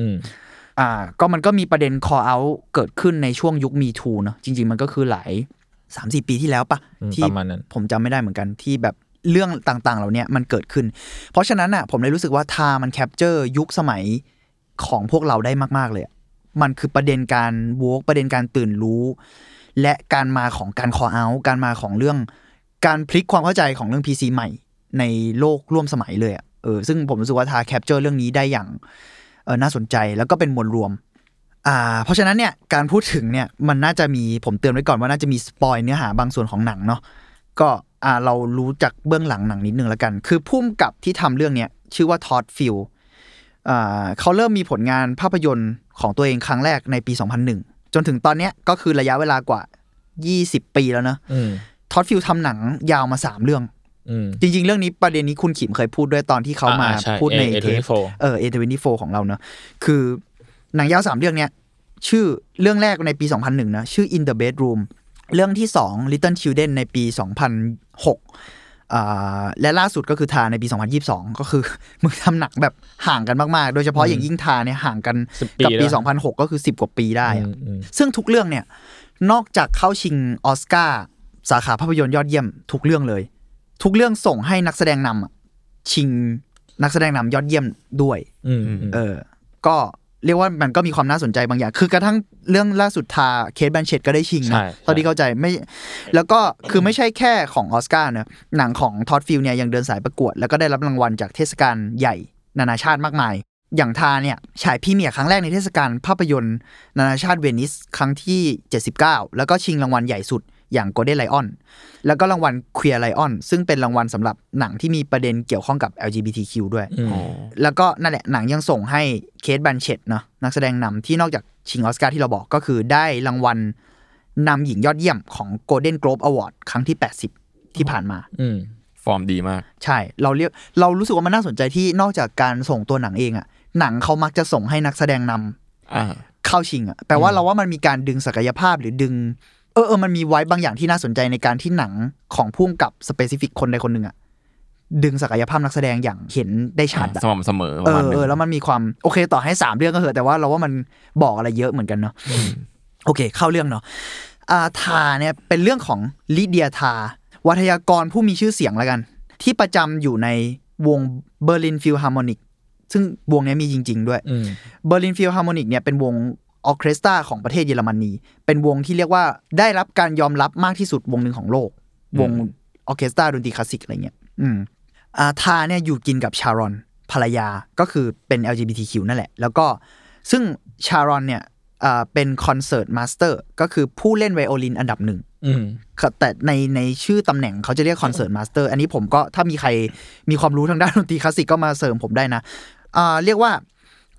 ก็มันก็มีประเด็น call out เกิดขึ้นในช่วงยุค Me Too เนอะจริงๆมันก็คือหลาย 3-4 ปีที่แล้วปะที่ผมจำไม่ได้เหมือนกันที่แบบเรื่องต่างๆเหล่านี้มันเกิดขึ้นเพราะฉะนั้นอ่ะผมเลยรู้สึกว่าทามันแคปเจอร์ยุคสมัยของพวกเราได้มากๆเลยมันคือประเด็นการโวกประเด็นการตื่นรู้และการมาของการ call out การมาของเรื่องการพลิกความเข้าใจของเรื่อง PC ใหม่ในโลกร่วมสมัยเลยซึ่งผมรู้สึกว่าทาแคปเจอร์เรื่องนี้ได้อย่างน่าสนใจแล้วก็เป็นมวลรวมเพราะฉะนั้นเนี่ยการพูดถึงเนี่ยมันน่าจะมีผมเตือนไว้ก่อนว่าน่าจะมีสปอยเนื้อหาบางส่วนของหนังเนาะก็เรารู้จักเบื้องหลังหนังนิดนึงละกันคือผู้กำกับที่ทำเรื่องเนี้ยชื่อว่าทอดฟิลเขาเริ่มมีผลงานภาพยนตร์ของตัวเองครั้งแรกในปี2001จนถึงตอนเนี้ยก็คือระยะเวลากว่า20ปีแล้วนะทอดฟิลทำหนังยาวมา3เรื่องจริงๆเรื่องนี้ประเด็นนี้คุณขิมเคยพูดด้วยตอนที่เขามาพูดในA24 ของเราเนอะคือหนังยาว3เรื่องเนี้ยชื่อเรื่องแรกในปี2001นะชื่อ In The Bedroom เรื่องที่2 Little Children ในปี2006และล่าสุดก็คือทาในปี2022ก็คือมึงทำหนังแบบห่างกันมากๆโดยเฉพาะอย่างยิ่งทาเนี่ยห่างกันกับปี2006ก็คือ10กว่าปีได้ซึ่งทุกเรื่องเนี่ยนอกจากเข้าชิงออสการ์สาขาภาพยนตร์ยอดเยี่ยมทุกเรื่องเลยทุกเรื่องส่งให้นักแสดงนำชิงนักแสดงนำยอดเยี่ยมด้วยก็เรียกว่ามันก็มีความน่าสนใจบางอย่างคือกระทั่งเรื่องล่าสุดทาเคทแบลนเชตก็ได้ชิงนะตอนนี้เข้าใจไม่แล้วก็คือไม่ใช่แค่ของออสการ์นะหนังของทอดฟิลเนี่ยยังเดินสายประกวดแล้วก็ได้รับรางวัลจากเทศกาลใหญ่นานาชาติมากมายอย่างทาเนี่ยฉายพรีเมียร์ครั้งแรกในเทศกาลภาพยนตร์นานาชาติเวนิสครั้งที่79แล้วก็ชิงรางวัลใหญ่สุดอย่าง Golden Lion แล้วก็รางวัล Queer Lion ซึ่งเป็นรางวัลสำหรับหนังที่มีประเด็นเกี่ยวข้องกับ LGBTQ ด้วยแล้วก็นั่นแหละหนังยังส่งให้ Cate Blanchett เนาะนักแสดงนำที่นอกจากชิงออสการ์ที่เราบอกก็คือได้รางวัลนำหญิงยอดเยี่ยมของ Golden Globe Award ครั้งที่80ที่ผ่านมาฟอร์มดีมากใช่เรารู้สึกว่ามันน่าสนใจที่นอกจากการส่งตัวหนังเองอะหนังเขามักจะส่งให้นักแสดงนำเข้าชิงอะแปลว่าเราว่ามันมีการดึงศักยภาพหรือดึงมันมีไว้บางอย่างที่น่าสนใจในการที่หนังของผู้กำกับสเปซิฟิกคนใดคนหนึ่งอะดึงศักยภาพนักแสดงอย่างเห็นได้ชัดสม่ำเสมอแล้วมันมีความโอเคต่อให้3เรื่องก็เถอะแต่ว่าเราว่ามันบอกอะไรเยอะเหมือนกันเนาะโอเคเข้าเรื่องเนาะทาเนี่ยเป็นเรื่องของลิเดียทาวัทยากรผู้มีชื่อเสียงละกันที่ประจำอยู่ในวงเบอร์ลินฟิลฮาร์โมนิกซึ่งวงนี้มีจริงๆด้วยเบอร์ลินฟิลฮาร์โมนิกเนี่ยเป็นวงออเคสตราของประเทศเยอรมนีเป็นวงที่เรียกว่าได้รับการยอมรับมากที่สุดวงหนึ่งของโลกวงออเคสตราดนตรีคลาสสิกอะไรเงี้ยทาเนี่ยอยู่กินกับชารอนภรรยาก็คือเป็น LGBTQ นั่นแหละแล้วก็ซึ่งชารอนเนี่ยเป็นคอนเสิร์ตมาสเตอร์ก็คือผู้เล่นไวโอลินอันดับหนึ่งแต่ในชื่อตำแหน่งเขาจะเรียกคอนเสิร์ตมาสเตอร์อันนี้ผมก็ถ้ามีใครมีความรู้ทางด้านดนตรีคลาสสิกก็มาเสริมผมได้นะเรียกว่า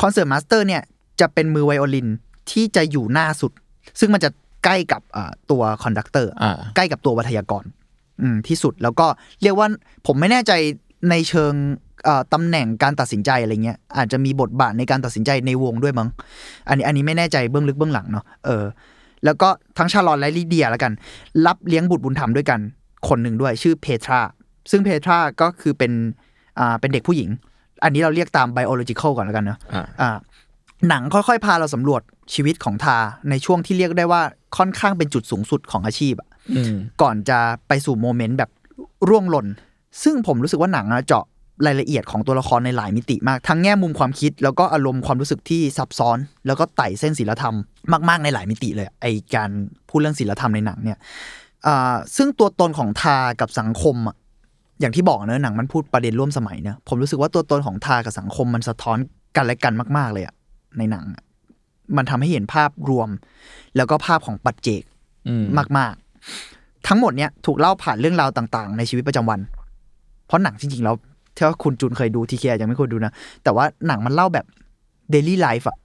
คอนเสิร์ตมาสเตอร์เนี่ยจะเป็นมือไวโอลินที่จะอยู่หน้าสุดซึ่งมันจะใกล้กับตัวคอนดักเตอร์ใกล้กับตัววัทยากรที่สุดแล้วก็เรียกว่าผมไม่แน่ใจในเชิงตำแหน่งการตัดสินใจอะไรเงี้ยอาจจะมีบทบาทในการตัดสินใจในวงด้วยมั้งอันนี้ไม่แน่ใจเบื้องลึกเบื้องหลังเนาะแล้วก็ทั้งชาลอนและลิเดียละกันรับเลี้ยงบุตรบุญธรรมด้วยกันคนหนึ่งด้วยชื่อเพทราซึ่งเพทราก็คือเป็นเด็กผู้หญิงอันนี้เราเรียกตาม biological ก่อนละกันเนาะหนังค่อยๆพาเราสำรวจชีวิตของทาในช่วงที่เรียกได้ว่าค่อนข้างเป็นจุดสูงสุดของอาชีพก่อนจะไปสู่โมเมนต์แบบร่วงหล่นซึ่งผมรู้สึกว่าหนังเจาะรายละเอียดของตัวละครในหลายมิติมากทั้งแง่มุมความคิดแล้วก็อารมณ์ความรู้สึกที่ซับซ้อนแล้วก็ไต่เส้นศีลธรรมมากๆในหลายมิติเลยไอการพูดเรื่องศีลธรรมในหนังเนี่ยซึ่งตัวตนของทากับสังคมอย่างที่บอกเนอะหนังมันพูดประเด็นร่วมสมัยนะผมรู้สึกว่าตัวตนของทากับสังคมมันสะท้อนกันและกันมากๆเลยอะในหนังมันทำให้เห็นภาพรวมแล้วก็ภาพของปัจเจกมากๆทั้งหมดเนี้ยถูกเล่าผ่านเรื่องราวต่างๆในชีวิตประจำวันเพราะหนังจริงๆแล้วถ้าคุณจูนเคยดูทีเคยังไม่เคยดูนะแต่ว่าหนังมันเล่าแบบเดลี่ไลฟ์อะ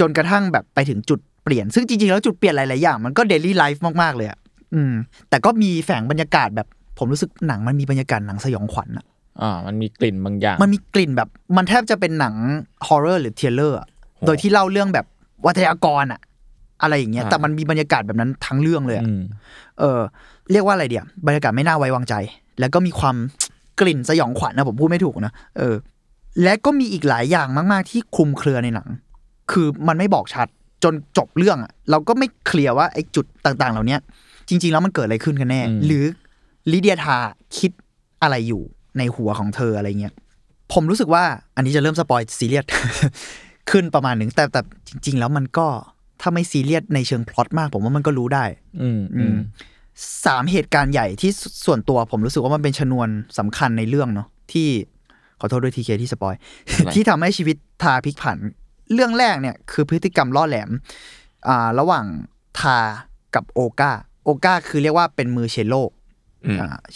จนกระทั่งแบบไปถึงจุดเปลี่ยนซึ่งจริงๆแล้วจุดเปลี่ยนหลายๆอย่างมันก็เดลี่ไลฟ์มากๆเลยแต่ก็มีแฝงบรรยากาศแบบ ผมรู้สึกหนังมันมีบรรยากาศหนังสยองขวัญอ่ะมันมีกลิ่นบางอย่างมันมีกลิ่นแบบมันแทบจะเป็นหนังฮอร์เรอร์หรือเทเลอร์โดยที่เล่าเรื่องแบบวัทยากรอ่ะอะไรอย่างเงี้ยแต่มันมีบรรยากาศแบบนั้นทั้งเรื่องเลยเรียกว่าอะไรเดี๋ยวบรรยากาศไม่น่าไว้วางใจแล้วก็มีความกลิ่นสยองขวัญนะผมพูดไม่ถูกนะและก็มีอีกหลายอย่างมากๆที่คลุมเครือในหนังคือมันไม่บอกชัดจนจบเรื่องอ่ะเราก็ไม่เคลียร์ว่าไอ้จุดต่างๆเหล่านี้จริงๆแล้วมันเกิดอะไรขึ้นกันแน่หรือลิเดียธาคิดอะไรอยู่ในหัวของเธออะไรเงี้ยผมรู้สึกว่าอันนี้จะเริ่มสปอยซีเรียส ขึ้นประมาณหนึ่งแต่จริงๆแล้วมันก็ถ้าไม่ซีเรียสในเชิงพล็อตมากผมว่ามันก็รู้ได้สามเหตุการณ์ใหญ่ที่ส่วนตัวผมรู้สึกว่ามันเป็นชนวนสำคัญในเรื่องเนาะที่ขอโทษด้วยทีเคที่สปอยที่ทำให้ชีวิตทาพลิกผันเรื่องแรกเนี่ยคือพฤติกรรมล่อแหลมระหว่างทากับโอก้าคือเรียกว่าเป็นมือเชลโล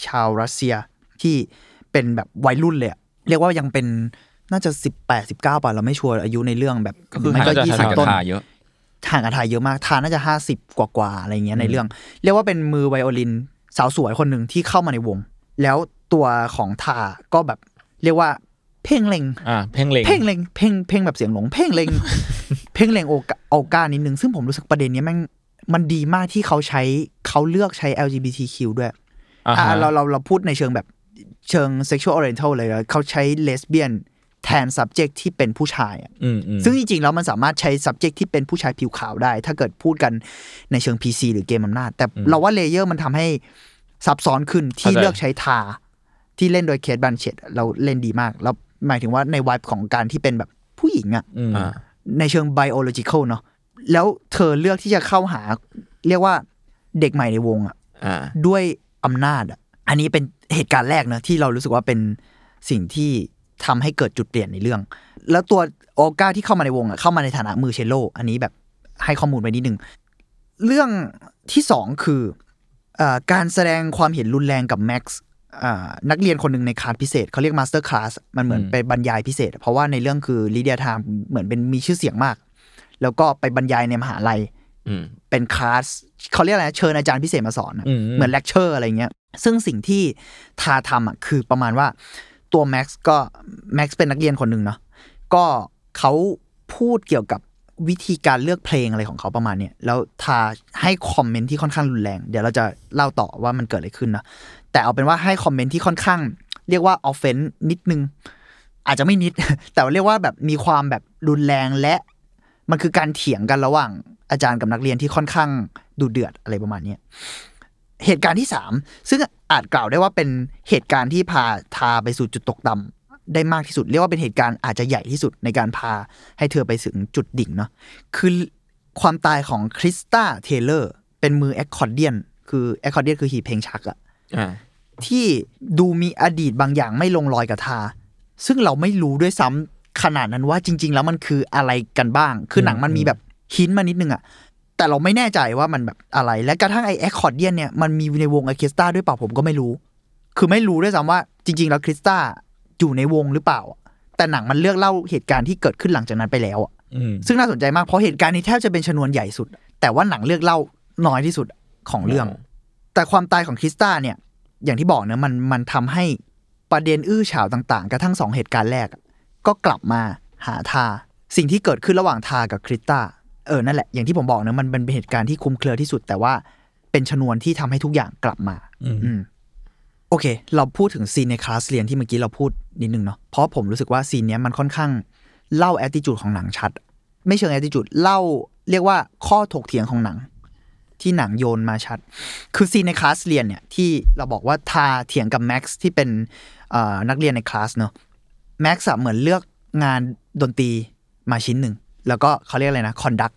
ชาวรัสเซียที่เป็นแบบวัยรุ่นเลยเรียกว่ายังเป็นน่าจะ18-19ป่ะเราไม่ชัวร์อายุในเรื่องแบบมันก็20ต้นห่างกับทาเยอะมากทาน่าจะ50กว่าอะไรเงี้ยในเรื่องเรียกว่าเป็นมือไวโอลินสาวสวยคนหนึ่งที่เข้ามาในวงแล้วตัวของทาก็แบบเรียกว่าเพ่งเล็งเพ่งแบบเสียงหลงเพ่งเล็งโอกานิดนึงซึ่งผมรู้สึกประเด็นนี้แม่งมันดีมากที่เขาเลือกใช้ LGBTQ ด้วยเราพูดในเชิง sexual oriental เลยเขาใช้เลสเบี้ยนแทน subject ที่เป็นผู้ชายซึ่งจริงๆแล้วมันสามารถใช้ subject ที่เป็นผู้ชายผิวขาวได้ถ้าเกิดพูดกันในเชิง PC หรือเกมอำนาจแต่เราว่าเลเยอร์มันทำให้ซับซ้อนขึ้นที่เลือกใช้ทาที่เล่นโดย Cate Blanchett เราเล่นดีมากแล้วหมายถึงว่าใน vibe ของการที่เป็นแบบผู้หญิงอ่ะในเชิง biological เนาะแล้วเธอเลือกที่จะเข้าหาเรียกว่าเด็กใหม่ในวงอ่ะด้วยอำนาจอันนี้เป็นเหตุการณ์แรกนะที่เรารู้สึกว่าเป็นสิ่งที่ทำให้เกิดจุดเปลี่ยนในเรื่องแล้วตัวโอก้าที่เข้ามาในวงอ่ะเข้ามาในฐานะมือเชลโลอันนี้แบบให้ข้อมูลไปนิดนึงเรื่องที่สองคือการแสดงความเห็นรุนแรงกับแม็กซ์นักเรียนคนหนึ่งในคลาสพิเศษเขาเรียกมาสเตอร์คลาสมันเหมือนไปบรรยายพิเศษเพราะว่าในเรื่องคือลิเดียธาเหมือนเป็นมีชื่อเสียงมากแล้วก็ไปบรรยายในมหาลัยเป็นคลาสเขาเรียกอะไรเชิญอาจารย์พิเศษมาสอนเหมือนเลคเชอร์อะไรเงี้ยซึ่งสิ่งที่ทาทำอ่ะคือประมาณว่าตัวแม็กซ์ก็แม็กซ์เป็นนักเรียนคนหนึ่งเนาะก็เขาพูดเกี่ยวกับวิธีการเลือกเพลงอะไรของเขาประมาณเนี้ยแล้วทาให้คอมเมนต์ที่ค่อนข้างรุนแรงเดี๋ยวเราจะเล่าต่อว่ามันเกิดอะไรขึ้นนะแต่เอาเป็นว่าให้คอมเมนต์ที่ค่อนข้างเรียกว่าออฟเฟนส์นิดนึงอาจจะไม่นิดแต่เรียกว่าแบบมีความแบบรุนแรงและมันคือการเถียงกันระหว่างอาจารย์กับนักเรียนที่ค่อนข้างดุเดือดอะไรประมาณนี้เหตุการณ์ที่3ซึ่งอาจกล่าวได้ว่าเป็นเหตุการณ์ที่พาทาไปสู่จุดตกต่ำได้มากที่สุดเรียกว่าเป็นเหตุการณ์อาจจะใหญ่ที่สุดในการพาให้เธอไปถึงจุดดิ่งเนาะคือความตายของคริสต้าเทเลอร์เป็นมือแอคคอร์เดียนคือแอคคอร์เดียนคือหีบเพลงชักอะที่ดูมีอดีตบางอย่างไม่ลงรอยกับทาซึ่งเราไม่รู้ด้วยซ้ำขนาดนั้นว่าจริงๆแล้วมันคืออะไรกันบ้างคือหนังมันมีแบบหินมานิดนึงอะแต่เราไม่แน่ใจว่ามันแบบอะไรและกระทั่งไอแอคคอร์เดียนเนี่ยมันมีในวงออร์เคสตราด้วยเปล่าผมก็ไม่รู้คือไม่รู้ด้วยซ้ำว่าจริงๆแล้วคริสต้าอยู่ในวงหรือเปล่าแต่หนังมันเลือกเล่าเหตุการณ์ที่เกิดขึ้นหลังจากนั้นไปแล้วอะซึ่งน่าสนใจมากเพราะเหตุการณ์นี้แทบจะเป็นชนวนใหญ่สุดแต่ว่าหนังเลือกเล่าน้อยที่สุดของเรื่องแต่ความตายของคริสต้าเนี่ยอย่างที่บอกนะมันทำให้ประเด็นอื้อฉาวต่างๆกระทั่ง2เหตุการณ์แรกก็กลับมาหาทาสิ่งที่เกิดขึ้นระหว่างทากับคริสต้านั่นแหละอย่างที่ผมบอกนะมันเป็นเหตุการณ์ที่คลุมเครือที่สุดแต่ว่าเป็นชนวนที่ทำให้ทุกอย่างกลับมาโอเคเราพูดถึงซีนในคลาสเรียนที่เมื่อกี้เราพูดนิดนึงเนาะเพราะผมรู้สึกว่าซีนนี้มันค่อนข้างเล่าแอตติจูดของหนังชัดไม่เชิงแอตติจูดเล่าเรียกว่าข้อถกเถียงของหนังที่หนังโยนมาชัดคือซีนในคลาสเรียนเนี่ยที่เราบอกว่าทาเถียงกับแม็กซ์ที่เป็นนักเรียนในคลาสเนาะแม็กซ์เหมือนเลือกงานดนตรีมาชิ้นหนึ่งแล้วก็เขาเรียกอะไรนะคอนดัก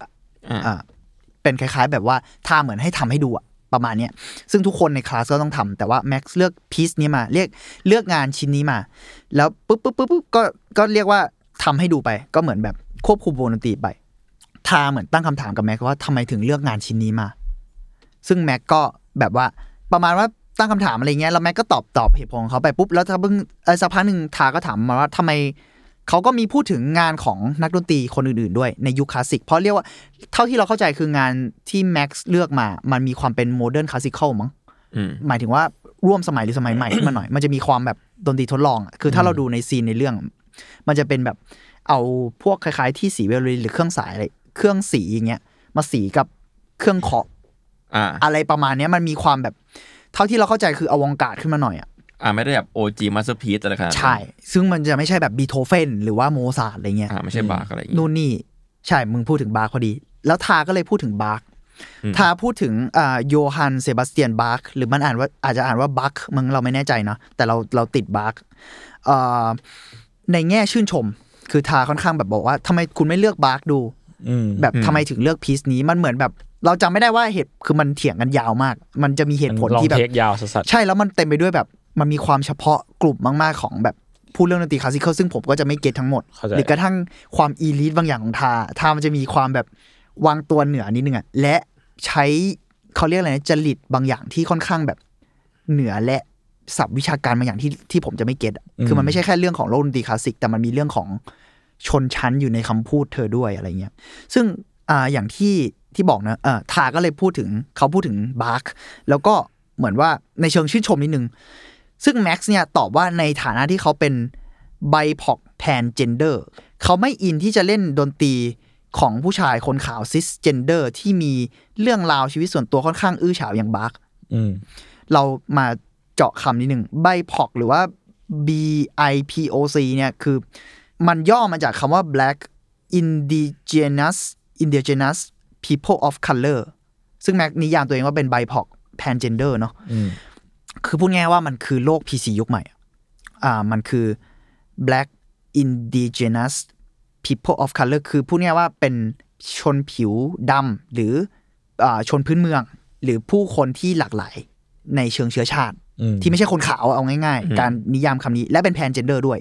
เป็นคล้ายๆแบบว่าทาเหมือนให้ทำให้ดูอะประมาณเนี้ยซึ่งทุกคนในคลาสก็ต้องทำแต่ว่าแม็กซ์เลือกพีซนี้มาเลือกงานชิ้นนี้มาแล้วปุ๊บก็เรียกว่าทำให้ดูไปก็เหมือนแบบควบคุมวงดนตรีไปทาเหมือนตั้งคำถามกับแม็กซ์ว่าทำไมถึงเลือกงานชิ้นนี้มาซึ่งแม็กก็แบบว่าประมาณว่าตั้งคำถามอะไรเงี้ยแล้วแม็กก็ตอบเหตุผลของเขาไปปุ๊บแล้วเพิ่งสักพักนึงทาก็ถามมาว่าทำไมเขาก็มีพูดถึงงานของนักดนตรีคนอื่นๆด้วยในยุคคลาสสิกเพราะเรียกว่าเท่าที่เราเข้าใจคืองานที่แม็กซ์เลือกมามันมีความเป็นโมเดิร์นคลาสสิคอลมั้งหมายถึงว่า ร่วมสมัยหรือสมัยใหม่ขึ้นมาหน่อยมันจะมีความแบบดนตรีทดลองอ่ะคือถ้าเราดูในซีนในเรื่องมันจะเป็นแบบเอาพวกคล้ายๆที่สีไวโอลินหรือเครื่องสายอะไรเครื่องสีอย่างเงี้ยมาสีกับเครื่องเคาะอะไรประมาณนี้มันมีความแบบเท่าที่เราเข้าใจคืออวองการ์ดขึ้นมาหน่อยอ่ะไม่ได้แบบ OG masterpiece อะไรขนาดนั้นใช่ซึ่งมันจะไม่ใช่แบบบีโธเฟนหรือว่าโมซาร์ทอะไรเงี้ยไม่ใช่บาคอะไรอย่างงี้นู่นนี่ใช่มึงพูดถึงบาคพอดีแล้วทาก็เลยพูดถึงบาคทาพูดถึงโยฮันเซบาสเตียนบาคหรือมันอ่านว่าอาจจะอ่านว่าบัคมึงเราไม่แน่ใจนะแต่เราติดบาคในแง่ชื่นชมคือทาค่อนข้างแบบบอกว่าทำไมคุณไม่เลือกบาคดูแบบทำไมถึงเลือกพีซนี้มันเหมือนแบบเราจำไม่ได้ว่าเหตุคือมันเถียงกันยาวมากมันจะมีเหตุผลที่แบบใช่แล้วมันเต็มไปด้วยแบบมันมีความเฉพาะกลุ่มมากๆของแบบพูดเรื่องดนตรีคลาสสิคอลซึ่งผมก็จะไม่เก็ททั้งหมดหรือกระทั่งความอีลิทบางอย่างของทามันจะมีความแบบวางตัวเหนือนิดนึงอ่ะและใช้เขาเรียกอะไรนะจริตบางอย่างที่ค่อนข้างแบบเหนือและศัพท์วิชาการบางอย่างที่ผมจะไม่เก็ทคือมันไม่ใช่แค่เรื่องของโลกดนตรีคลาสสิกแต่มันมีเรื่องของชนชั้นอยู่ในคำพูดเธอด้วยอะไรเงี้ยซึ่งอย่างที่บอกนะทาก็เลยพูดถึงเขาพูดถึงบาร์คแล้วก็เหมือนว่าในเชิงชื่นชมนิดนึงซึ่งแม็กซ์เนี่ยตอบว่าในฐานะที่เขาเป็นไบพอกแทนเจนเดอร์เขาไม่อินที่จะเล่นดนตรีของผู้ชายคนขาวซิสเจนเดอร์ที่มีเรื่องราวชีวิตส่วนตัวค่อนข้างอื้อฉาวอย่างบาร์คเรามาเจาะคำนิดนึงไบพอกหรือว่า BIPOC เนี่ยคือมันย่อมาจากคำว่า Black Indigenous People of Color ซึ่งแม็กนิยามตัวเองว่าเป็นไบพอกแทนเจนเดอร์เนาะคือพูดง่ายว่ามันคือโลก PC ยุคใหม่มันคือ Black Indigenous People of Color คือพูดง่ายว่าเป็นชนผิวดำหรือชนพื้นเมืองหรือผู้คนที่หลากหลายในเชิงเชื้อชาติที่ไม่ใช่คนขาวเอาง่ายๆการนิยามคำนี้และเป็นแพนเจนเดอร์ด้วย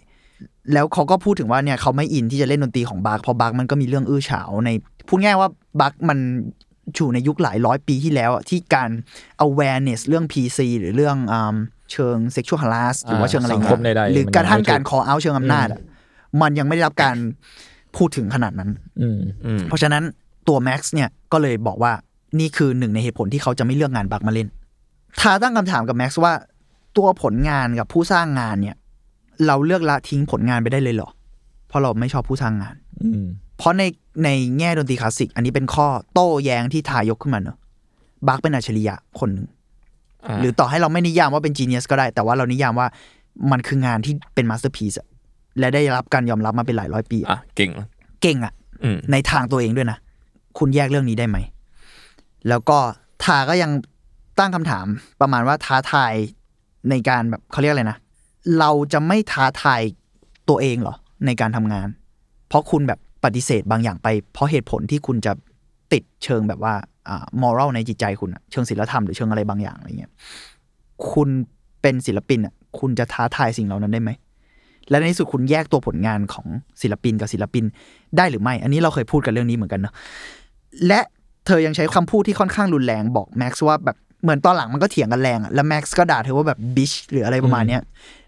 แล้วเขาก็พูดถึงว่าเนี่ยเขาไม่อินที่จะเล่นดนตรีของบาคเพราะบาคมันก็มีเรื่องอื้อฉาวในพูดง่ายว่าบาคมันอยู่ในยุคหลายร้อยปีที่แล้วที่การ awareness เรื่อง PC หรือเรื่องเชิง sexual harass หรือว่าเชิงอะไรอย่างเงี้ยหรือกระทั่งการ call out เชิงอำนาจมันยังไม่ได้รับการพูดถึงขนาดนั้นเพราะฉะนั้นตัว Max เนี่ยก็เลยบอกว่านี่คือหนึ่งในเหตุผลที่เขาจะไม่เลือกงานบักมาเล่นทาตั้งคำถามกับ Max ว่าตัวผลงานกับผู้สร้างงานเนี่ยเราเลือกละทิ้งผลงานไปได้เลยเหรอเพราะเราไม่ชอบผู้สร้างงานเพราะในแง่ดนตรีคลาสสิกอันนี้เป็นข้อโต้แย้งที่ทายกขึ้นมาเนอะบักเป็นอัจฉริยะคนหนึ่งหรือต่อให้เราไม่นิยามว่าเป็นจีเนียสก็ได้แต่ว่าเรานิยามว่ามันคืองานที่เป็นมาสเตอร์พีซและได้รับการยอมรับมาเป็นหลายร้อยปีอ่ะเก่งอ่ะในทางตัวเองด้วยนะคุณแยกเรื่องนี้ได้ไหมแล้วก็ทาก็ยังตั้งคำถามประมาณว่าท้าทายในการแบบเขาเรียกอะไรนะเราจะไม่ท้าทายตัวเองเหรอในการทำงานเพราะคุณแบบปฏิเสธบางอย่างไปเพราะเหตุผลที่คุณจะติดเชิงแบบว่ามอรัลในจิตใจคุณเชิงศีลธรรมหรือเชิงอะไรบางอย่างอะไรเงี้ยคุณเป็นศิลปินอ่ะคุณจะท้าทายสิ่งเหล่านั้นได้ไหมและในที่สุดคุณแยกตัวผลงานของศิลปินกับศิลปินได้หรือไม่อันนี้เราเคยพูดกันเรื่องนี้เหมือนกันเนาะและเธอยังใช้คำพูดที่ค่อนข้างรุนแรงบอกแม็กซ์ว่าแบบเหมือนตอนหลังมันก็เถียงกันแรงแล้วแม็กซ์ก็ด่าเธอว่าแบบบิชหรืออะไรประมาณนี้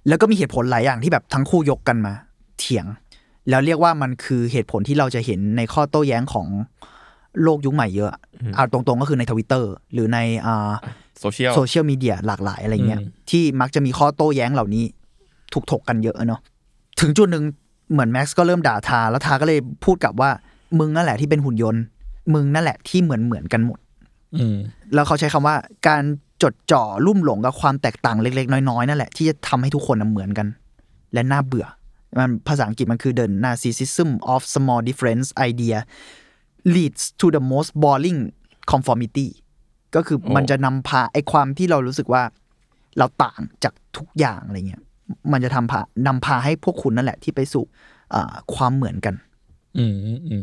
แล้วก็มีเหตุผลหลายอย่างที่แบบทั้งคู่ยกกันมาเถียงแล้วเรียกว่ามันคือเหตุผลที่เราจะเห็นในข้อโต้แย้งของโลกยุคใหม่เยอะเอาตรงๆก็คือใน Twitter หรือในโซเชียลมีเดียหลากหลายอะไรเงี้ยที่มักจะมีข้อโต้แย้งเหล่านี้ถูกถกกันเยอะเนาะถึงจุดนึงเหมือนแม็กซ์ก็เริ่มด่าทาแล้วทาก็เลยพูดกลับว่ามึงนั่นแหละที่เป็นหุ่นยนต์มึงนั่นแหละที่เหมือนกันหมดแล้วเขาใช้คำว่าการจดจ่อลุ่มหลงกับความแตกต่างเล็กๆน้อยๆนั่นแหละที่จะทำให้ทุกคนเหมือนกันและน่าเบื่อมันภาษาอังกฤษมันคือ The Narcissism of Small Difference Idea Leads to the Most Boring Conformity ก็คือมันจะนำพาไอ้ความที่เรารู้สึกว่าเราต่างจากทุกอย่างอะไรเงี้ยมันจะนำพาให้พวกคุณนั่นแหละที่ไปสู่ความเหมือนกัน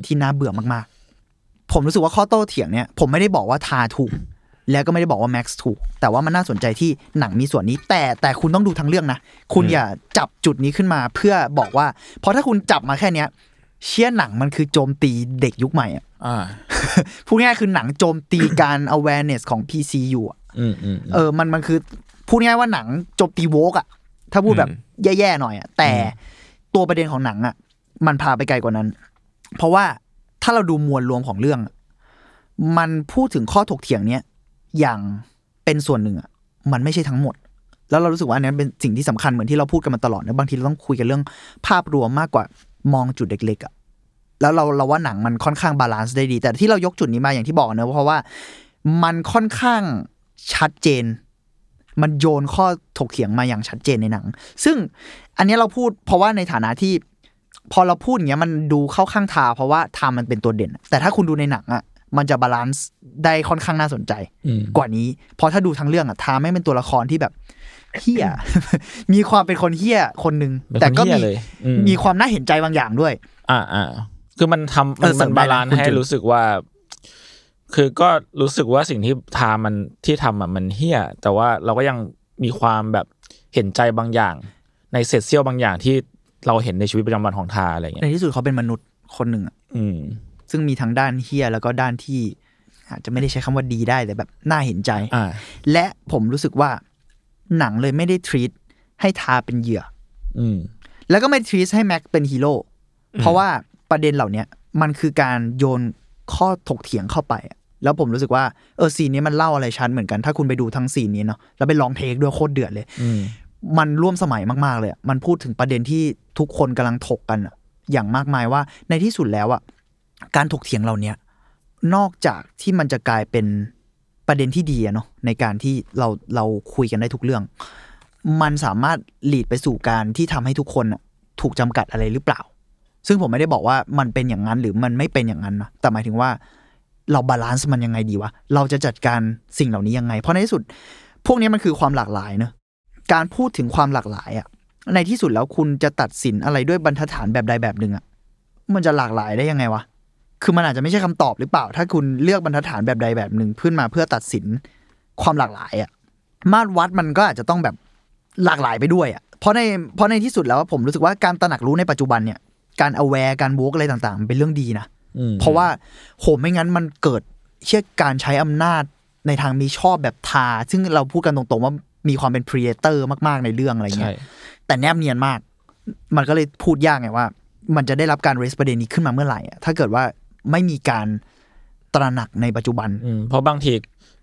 ที่น่าเบื่อมากๆผมรู้สึกว่าข้อโต้เถียงเนี่ยผมไม่ได้บอกว่าทาถูกแล้วก็ไม่ได้บอกว่าแม็กซ์ถูกแต่ว่ามันน่าสนใจที่หนังมีส่วนนี้แต่คุณต้องดูทั้งเรื่องนะคุณอย่าจับจุดนี้ขึ้นมาเพื่อบอกว่าเพราะถ้าคุณจับมาแค่เนี้ยเชี่ยหนังมันคือโจมตีเด็กยุคใหม่อ่ะพูดง่ายคือหนังโจมตีการ awareness ของ PC อยู่อ่ะมันคือพูดง่ายว่าหนังโจมตีโวกอ่ะถ้าพูดแบบแย่ๆหน่อยอ่ะแต่ตัวประเด็นของหนังอ่ะมันพาไปไกลกว่านั้นเพราะว่าถ้าเราดูมวลรวมของเรื่องมันพูดถึงข้อถกเถียงเนี้ยอย่างเป็นส่วนหนึ่งอ่ะมันไม่ใช่ทั้งหมด แล้วเรารู้สึกว่าอันนั้นเป็นสิ่งที่สำคัญเหมือนที่เราพูดกันมาตลอดนะบางทีเราต้องคุยกันเรื่องภาพรวมมากกว่ามองจุดเล็กๆอ่ะแล้วเราว่าหนังมันค่อนข้างบาลานซ์ได้ดีแต่ที่เรายกจุดนี้มาอย่างที่บอกนะเพราะว่ามันค่อนข้างชัดเจนมันโยนข้อถกเถียงมาอย่างชัดเจนในหนังซึ่งอันนี้เราพูดเพราะว่าในฐานะที่พอเราพูดอย่างเงี้ยมันดูเข้าข้างทาเพราะว่าทามันเป็นตัวเด่นแต่ถ้าคุณดูในหนังอ่ะมันจะบาลานซ์ได้ค่อนข้างน่าสนใจกว่านี้พอถ้าดูทั้งเรื่องอ่ะทาไม่เป็นตัวละครที่แบบเหี้ย มีความเป็นคนเหี้ยคนนึงแต่ก็มีความน่าเห็นใจบางอย่างด้วยคือมันทำมันบาลานซ์ให้รู้สึกว่าคือก็รู้สึกว่าสิ่งที่ทำมันเหี้ยแต่ว่าเราก็ยังมีความแบบเห็นใจบางอย่างในเศษเสี้ยวบางอย่างที่เราเห็นในชีวิตประจำวันของทาอะไรอย่างเงี้ยในที่สุดเขาเป็นมนุษย์คนหนึ่งอ่ะซึ่งมีทั้งด้านเหี้ยแล้วก็ด้านที่อาจจะไม่ได้ใช้คำว่าดีได้แต่แบบน่าเห็นใจและผมรู้สึกว่าหนังเลยไม่ได้ทรีตให้ทาเป็นเหยื่อแล้วก็ไม่ทรีตให้แม็กเป็นฮีโร่เพราะว่าประเด็นเหล่านี้มันคือการโยนข้อถกเถียงเข้าไปแล้วผมรู้สึกว่าซีนนี้มันเล่าอะไรชัดเหมือนกันถ้าคุณไปดูทั้งซีนนี้เนาะแล้วไปลองเทคด้วยโคตรเดือดเลยมันร่วมสมัยมากๆเลยมันพูดถึงประเด็นที่ทุกคนกำลังถกกันอย่างมากมายว่าในที่สุดแล้วอ่ะการถกเถียงเหล่านี้นอกจากที่มันจะกลายเป็นประเด็นที่ดีเนาะในการที่เราคุยกันได้ทุกเรื่องมันสามารถลีดไปสู่การที่ทำให้ทุกคนถูกจำกัดอะไรหรือเปล่าซึ่งผมไม่ได้บอกว่ามันเป็นอย่างนั้นหรือมันไม่เป็นอย่างนั้นนะแต่หมายถึงว่าเราบาลานซ์มันยังไงดีวะเราจะจัดการสิ่งเหล่านี้ยังไงเพราะในที่สุดพวกนี้มันคือความหลากหลายเนอะการพูดถึงความหลากหลายอ่ะในที่สุดแล้วคุณจะตัดสินอะไรด้วยบรรทัดฐานแบบใดแบบหนึ่งอ่ะมันจะหลากหลายได้ยังไงวะคือมันอาจจะไม่ใช่คำตอบหรือเปล่าถ้าคุณเลือกบรรทัดฐานแบบใดแบบหนึ่งขึ้นมาเพื่อตัดสินความหลากหลายอ่ะมาตรวัดมันก็อาจจะต้องแบบหลากหลายไปด้วยอ่ะเพราะในที่สุดแล้วผมรู้สึกว่าการตระหนักรู้ในปัจจุบันเนี่ยการ aware การ work อะไรต่างๆเป็นเรื่องดีนะเพราะว่าโหไม่งั้นมันเกิดเชื่อการใช้อำนาจในทางมีชอบแบบทาซึ่งเราพูดกันตรงๆว่ามีความเป็น predator มากๆในเรื่องอะไรเงี้ยแต่แนบเนียนมากมันก็เลยพูดยากไงว่ามันจะได้รับการ raise ประเด็นนี้ขึ้นมาเมื่อไหร่ถ้าเกิดว่าไม่มีการตระหนักในปัจจุบันเพราะบางที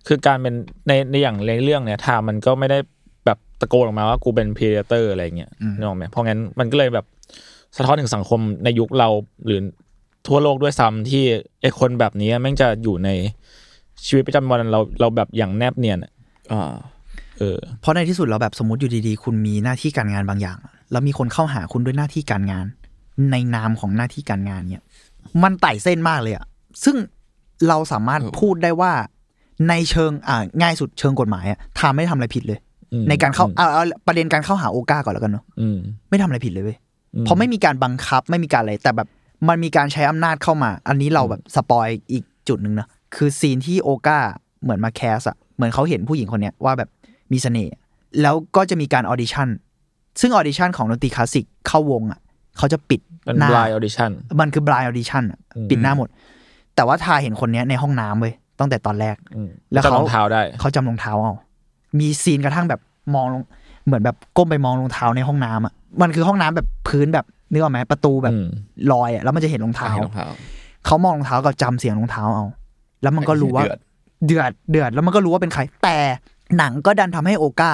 คือการเป็นในอย่างในเรื่องเนี่ยทามันก็ไม่ได้แบบตะโกนออกมาว่ากูเป็น predator อะไรเงี้ยนึกออกมั้ยเพราะงั้นมันก็เลยแบบสะท้อนถึงสังคมในยุคเราหรือทั่วโลกด้วยซ้ำที่ไอ้คนแบบนี้แม่งจะอยู่ในชีวิตประจำวันเราแบบอย่างแนบเนียนเพราะในที่สุดเราแบบสมมติอยู่ดีๆคุณมีหน้าที่การงานบางอย่างแล้วมีคนเข้าหาคุณด้วยหน้าที่การงานในนามของหน้าที่การงานเนี่ยมันไต่เส้นมากเลยอ่ะซึ่งเราสามารถพูดได้ว่าในเชิงง่ายสุดเชิงกฎหมายอ่ะทาไม่ได้ทำอะไรผิดเลยในการเข้าประเด็นการเข้าหาโอก้าก่อนแล้วกันเนาะไม่ทำอะไรผิดเลยเว้ยเพราะไม่มีการบังคับไม่มีการอะไรแต่แบบมันมีการใช้อำนาจเข้ามาอันนี้เราแบบสปอยอีกจุดนึงนะคือซีนที่โอก้าเหมือนมาแคสอะเหมือนเขาเห็นผู้หญิงคนเนี้ยว่าแบบมีเสน่ห์แล้วก็จะมีการออดิชั่นซึ่งออดิชั่นของดนตรีคลาสสิกเข้าวงอะเขาจะปิดหน้ามันคือ blind audition ปิดหน้าหมดแต่ว่าทาเห็นคนเนี้ยในห้องน้ำเว้ยตั้งแต่ตอนแรกแล้วเขาจำรองเท้าได้เขาจำรองเท้าเอามีซีนกระทั่งแบบมองลงเหมือนแบบก้มไปมองรองเท้าในห้องน้ำอ่ะมันคือห้องน้ำแบบพื้นแบบนึกออกไหมประตูแบบลอยอ่ะแล้วมันจะเห็นรองเท้าเขามองรองเท้าก็จำเสียงรองเท้าเอาแล้วมันก็รู้ว่าเดือดแล้วมันก็รู้ว่าเป็นใครแต่หนังก็ดันทำให้โอก้า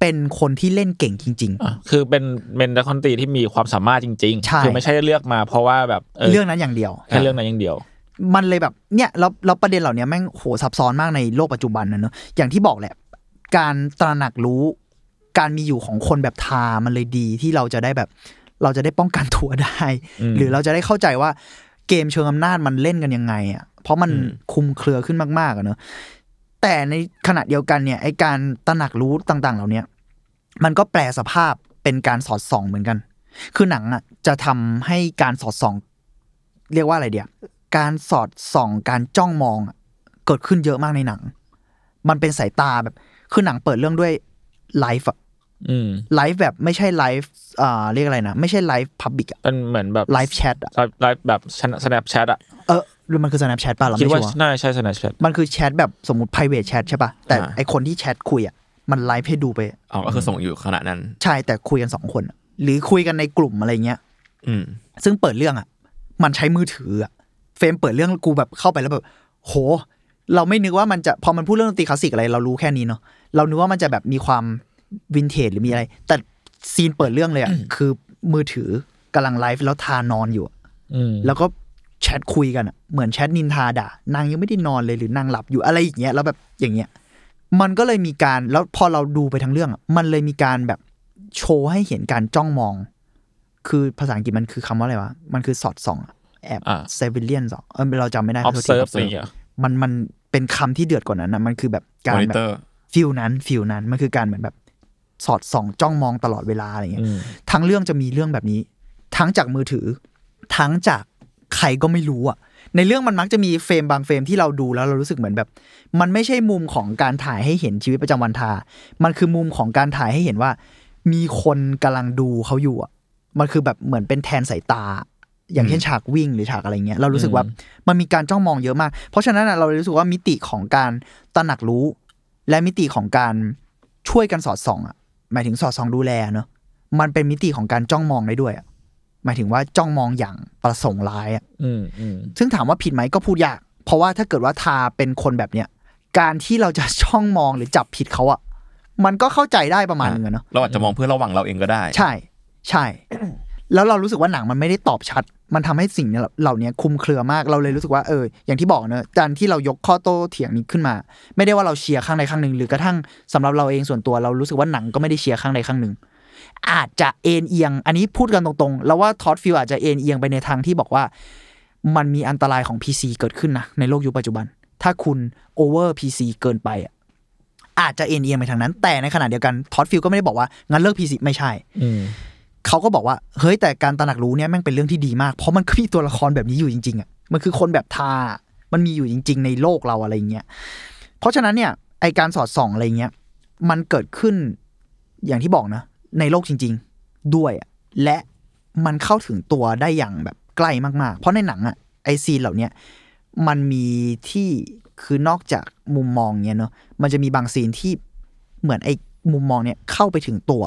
เป็นคนที่เล่นเก่งจริงๆคือเป็นนักดนตรีที่มีความสามารถจริงๆคือไม่ใช่เลือกมาเพราะว่าแบบเรื่องนั้นอย่างเดียวแค่เรื่องนั้นอย่างเดียวมันเลยแบบเนี่ยแล้วประเด็นเหล่านี้แม่งโหซับซ้อนมากในโลกปัจจุบันนะเนอะอย่างที่บอกแหละการตระหนักรู้การมีอยู่ของคนแบบทามันเลยดีที่เราจะได้แบบเราจะได้ป้องกันตัวได้หรือเราจะได้เข้าใจว่าเกมเชิงอำนาจมันเล่นกันยังไงอ่ะเพราะมันคุมเครือขึ้นมากๆอ่ะเนอะแต่ในขณะเดียวกันเนี่ยไอ้การตระหนักรู้ต่างๆเหล่านี้มันก็แปลสภาพเป็นการสอดส่องเหมือนกันคือหนังอ่ะจะทำให้การสอดส่องเรียกว่าอะไรเดียวการสอดส่องการจ้องมองเกิดขึ้นเยอะมากในหนังมันเป็นสายตาแบบคือหนังเปิดเรื่องด้วยไลฟ์อ่ะไลฟ์แบบไม่ใช่ไลฟ์เรียกอะไรนะไม่ใช่ไลฟ์พับบิกอ่ะมันเหมือนแบบไลฟ์แชทอ่ะไลฟ์แบบ Snapchat อ่ะมันคือ Snapchat ป่ะเราไม่ชัวร์คิดว่าน่าใช่ Snapchat มันคือแชทแบบสมมุติ private chat ใช่ป่ะแต่ไอคนที่แชทคุยอ่ะมันไลฟ์ให้ดูไปอ๋อก็คือส่งอยู่ขณะนั้นใช่แต่คุยกัน2คนหรือคุยกันในกลุ่มอะไรเงี้ยซึ่งเปิดเรื่องอ่ะมันใช้มือถืออ่ะเฟรมเปิดเรื่องกูแบบเข้าไปแล้วแบบโหเราไม่นึกว่ามันจะพอมันพูดเรื่องดนตรีคลาสสิกอะไรเรารู้แค่นี้เนาะเรานึกว่ามันจะแบบมีความ วินเทจหรือมีอะไรแต่ซีนเปิดเรื่องเลยอ่ะคือมือถือกำลังไลฟ์แล้วทานอนอยู่แล้วก็แชทคุยกันอ่ะเหมือนแชทนินทาด่านางยังไม่ได้นอนเลยหรือนางหลับอยู่อะไรอย่างเงี้ยแล้วแบบอย่างเงี้ยมันก็เลยมีการแล้วพอเราดูไปทั้งเรื่องอ่ะมันเลยมีการแบบโชว์ให้เห็นการจ้องมองคือภาษาอังกฤษมันคือคำว่าอะไรวะมันคือสอดส่องแอบเซเวเลียนสองเราจำไม่ได้ observe มันเป็นคำที่เดือดกว่านั้นนะมันคือแบบการแบบฟิลนั้นมันคือการเหมือนแบบสอดส่องจ้องมองตลอดเวลาอะไรเงี้ยทั้งเรื่องจะมีเรื่องแบบนี้ทั้งจากมือถือทั้งจากใครก็ไม่รู้อ่ะในเรื่องมันมักจะมีเฟรมบางเฟรมที่เราดูแล้วเรารู้สึกเหมือนแบบมันไม่ใช่มุมของการถ่ายให้เห็นชีวิตประจำวันทามันคือมุมของการถ่ายให้เห็นว่ามีคนกำลังดูเขาอยู่อ่ะมันคือแบบเหมือนเป็นแทนสายตาอย่างเช่นฉากวิ่งหรือฉากอะไรเงี้ยเรารู้สึกว่ามันมีการจ้องมองเยอะมากเพราะฉะนั้นเรารู้สึกว่ามิติของการตระหนักรู้และมิติของการช่วยกันสอดส่องอ่ะหมายถึงสอดส่องดูแลเนอะมันเป็นมิติของการจ้องมองได้ด้วยอ่ะหมายถึงว่าจ้องมองอย่างประสงค์ร้ายอ่ะซึ่งถามว่าผิดไหมก็พูดยากเพราะว่าถ้าเกิดว่าทาเป็นคนแบบเนี้ยการที่เราจะจ้องมองหรือจับผิดเขาอ่ะมันก็เข้าใจได้ประมาณนึงเนอะเราอาจจะมองเพื่อระวังเราเองก็ได้ใช่ แล้วเรารู้สึกว่าหนังมันไม่ได้ตอบชัดมันทำให้สิ่งเหล่านี้คลุมเครือมากเราเลยรู้สึกว่าอย่างที่บอกเนอะการที่เรายกข้อโต้เถียงนี้ขึ้นมาไม่ได้ว่าเราเชียร์ข้างใดข้างหนึ่งหรือกระทั่งสำหรับเราเองส่วนตัวเรารู้สึกว่าหนังก็ไม่ได้เชียร์ข้างใดข้างหนึ่งอาจจะเอ็นเอียงอันนี้พูดกันตรงๆแล้วว่าท็อตฟิลอาจจะเอ็นเอียงไปในทางที่บอกว่ามันมีอันตรายของ PC เกิดขึ้นนะในโลกยุคปัจจุบันถ้าคุณโอเวอร์ PC เกินไปอาจจะเอ็นเอียงไปทางนั้นแต่ในขณะเดียวกันท็อตฟิลก็ไม่ได้บอกว่างั้นเลิก PC ไม่ใช่เขาก็บอกว่าเฮ้ยแต่การตระหนักรู้เนี่ยแม่งเป็นเรื่องที่ดีมากเพราะมันก็มีตัวละครแบบนี้อยู่จริงๆอ่ะมันคือคนแบบทามันมีอยู่จริงๆในโลกเราอะไรอย่างเงี้ยเพราะฉะนั้นเนี่ยไอการสอดส่องอะไรเงี้ยมันเกิดขึ้นอย่างที่บอกนะในโลกจริงๆด้วยและมันเข้าถึงตัวได้อย่างแบบใกล้มากๆเพราะในหนังอ่ะไอซีนเหล่านี้มันมีที่คือนอกจากมุมมองเนี่ยเนาะมันจะมีบางซีนที่เหมือนไอมุมมองเนี่ยเข้าไปถึงตัว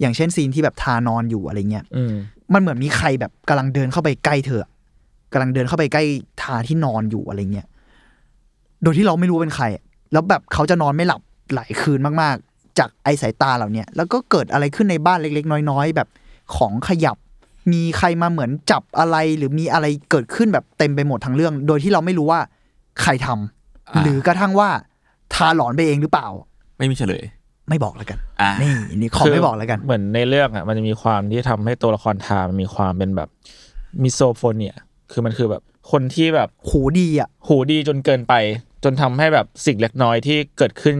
อย่างเช่นซีนที่แบบทานอนอยู่อะไรเงี้ยมันเหมือนมีใครแบบกำลังเดินเข้าไปใกล้เธอกำลังเดินเข้าไปใกล้ทาที่นอนอยู่อะไรเงี้ยโดยที่เราไม่รู้เป็นใครแล้วแบบเขาจะนอนไม่หลับหลายคืนมากๆจากไอสายตาเหล่านี้แล้วก็เกิดอะไรขึ้นในบ้านเล็กๆน้อยๆแบบของขยับมีใครมาเหมือนจับอะไรหรือมีอะไรเกิดขึ้นแบบเต็มไปหมดทั้งเรื่องโดยที่เราไม่รู้ว่าใครทำหรือกระทั่งว่าทาหลอนไปเองหรือเปล่าไม่มีเฉลยไม่บอกแล้วกันนี่ขอไม่บอกแล้วกันเหมือนในเรื่องอ่ะมันจะมีความที่ทำให้ตัวละครทามันมีความเป็นแบบมิโซโฟเนียคือมันคือแบบคนที่แบบหูดีจนเกินไปจนทำให้แบบสิ่งเล็กน้อยที่เกิดขึ้น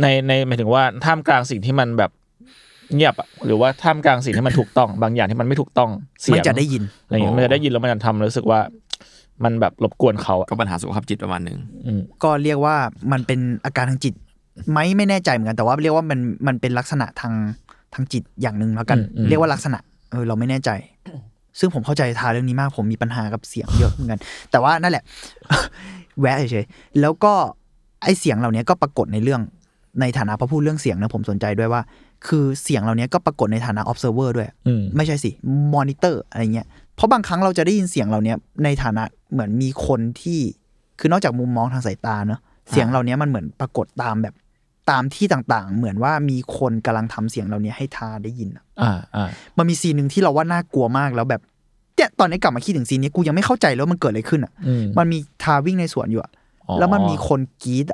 ในหมายถึงว่าท่ามกลางสิ่งที่มันแบบเงียบอ่ะหรือว่าท่ามกลางสิ่งที่มันถูกต้องบางอย่างที่มันไม่ถูกต้องเสียงมันจะได้ยินอะไรอย่างเงี้ยมันจะได้ยินแล้วมันจะทำรู้สึกว่ามันแบบรบกวนเขาก็ปัญหาสุขภาพจิตประมาณนึงก็เรียกว่ามันเป็นอาการทางจิตไม่แน่ใจเหมือนกันแต่ว่าเรียกว่ามันเป็นลักษณะทางจิตอย่างนึงแล้วกันเรียกว่าลักษณะเราไม่แน่ใจซึ่งผมเข้าใจทาเรื่องนี้มากผมมีปัญหากับเสียงเยอะเหมือนกันแต่ว่านั่นแหละแวะเฉยๆแล้วก็ไอเสียงเหล่านี้ก็ปรากฏในเรื่องในฐานะพอพูดเรื่องเสียงนะผมสนใจด้วยว่าคือเสียงเหล่านี้ก็ปรากฏในฐานะ observer ด้วยไม่ใช่สิมอนิเตอร์อะไรเงี้ยเพราะบางครั้งเราจะได้ยินเสียงเหล่านี้ในฐานะเหมือนมีคนที่คือนอกจากมุมมองทางสายตาเนอะเสียงเหล่านี้มันเหมือนปรากฏตามแบบตามที่ต่างๆเหมือนว่ามีคนกำลังทำเสียงเหล่านี้ให้ทาได้ยินมันมีซีนนึงที่เราว่าน่ากลัวมากแล้วแบบเนี่ยตอนนี้กลับมาคิดถึงซีนนี้กูยังไม่เข้าใจแล้วมันเกิดอะไรขึ้นมันมีทาวิ่งในสวนอยู่แล้วมันมีคนกรี๊ด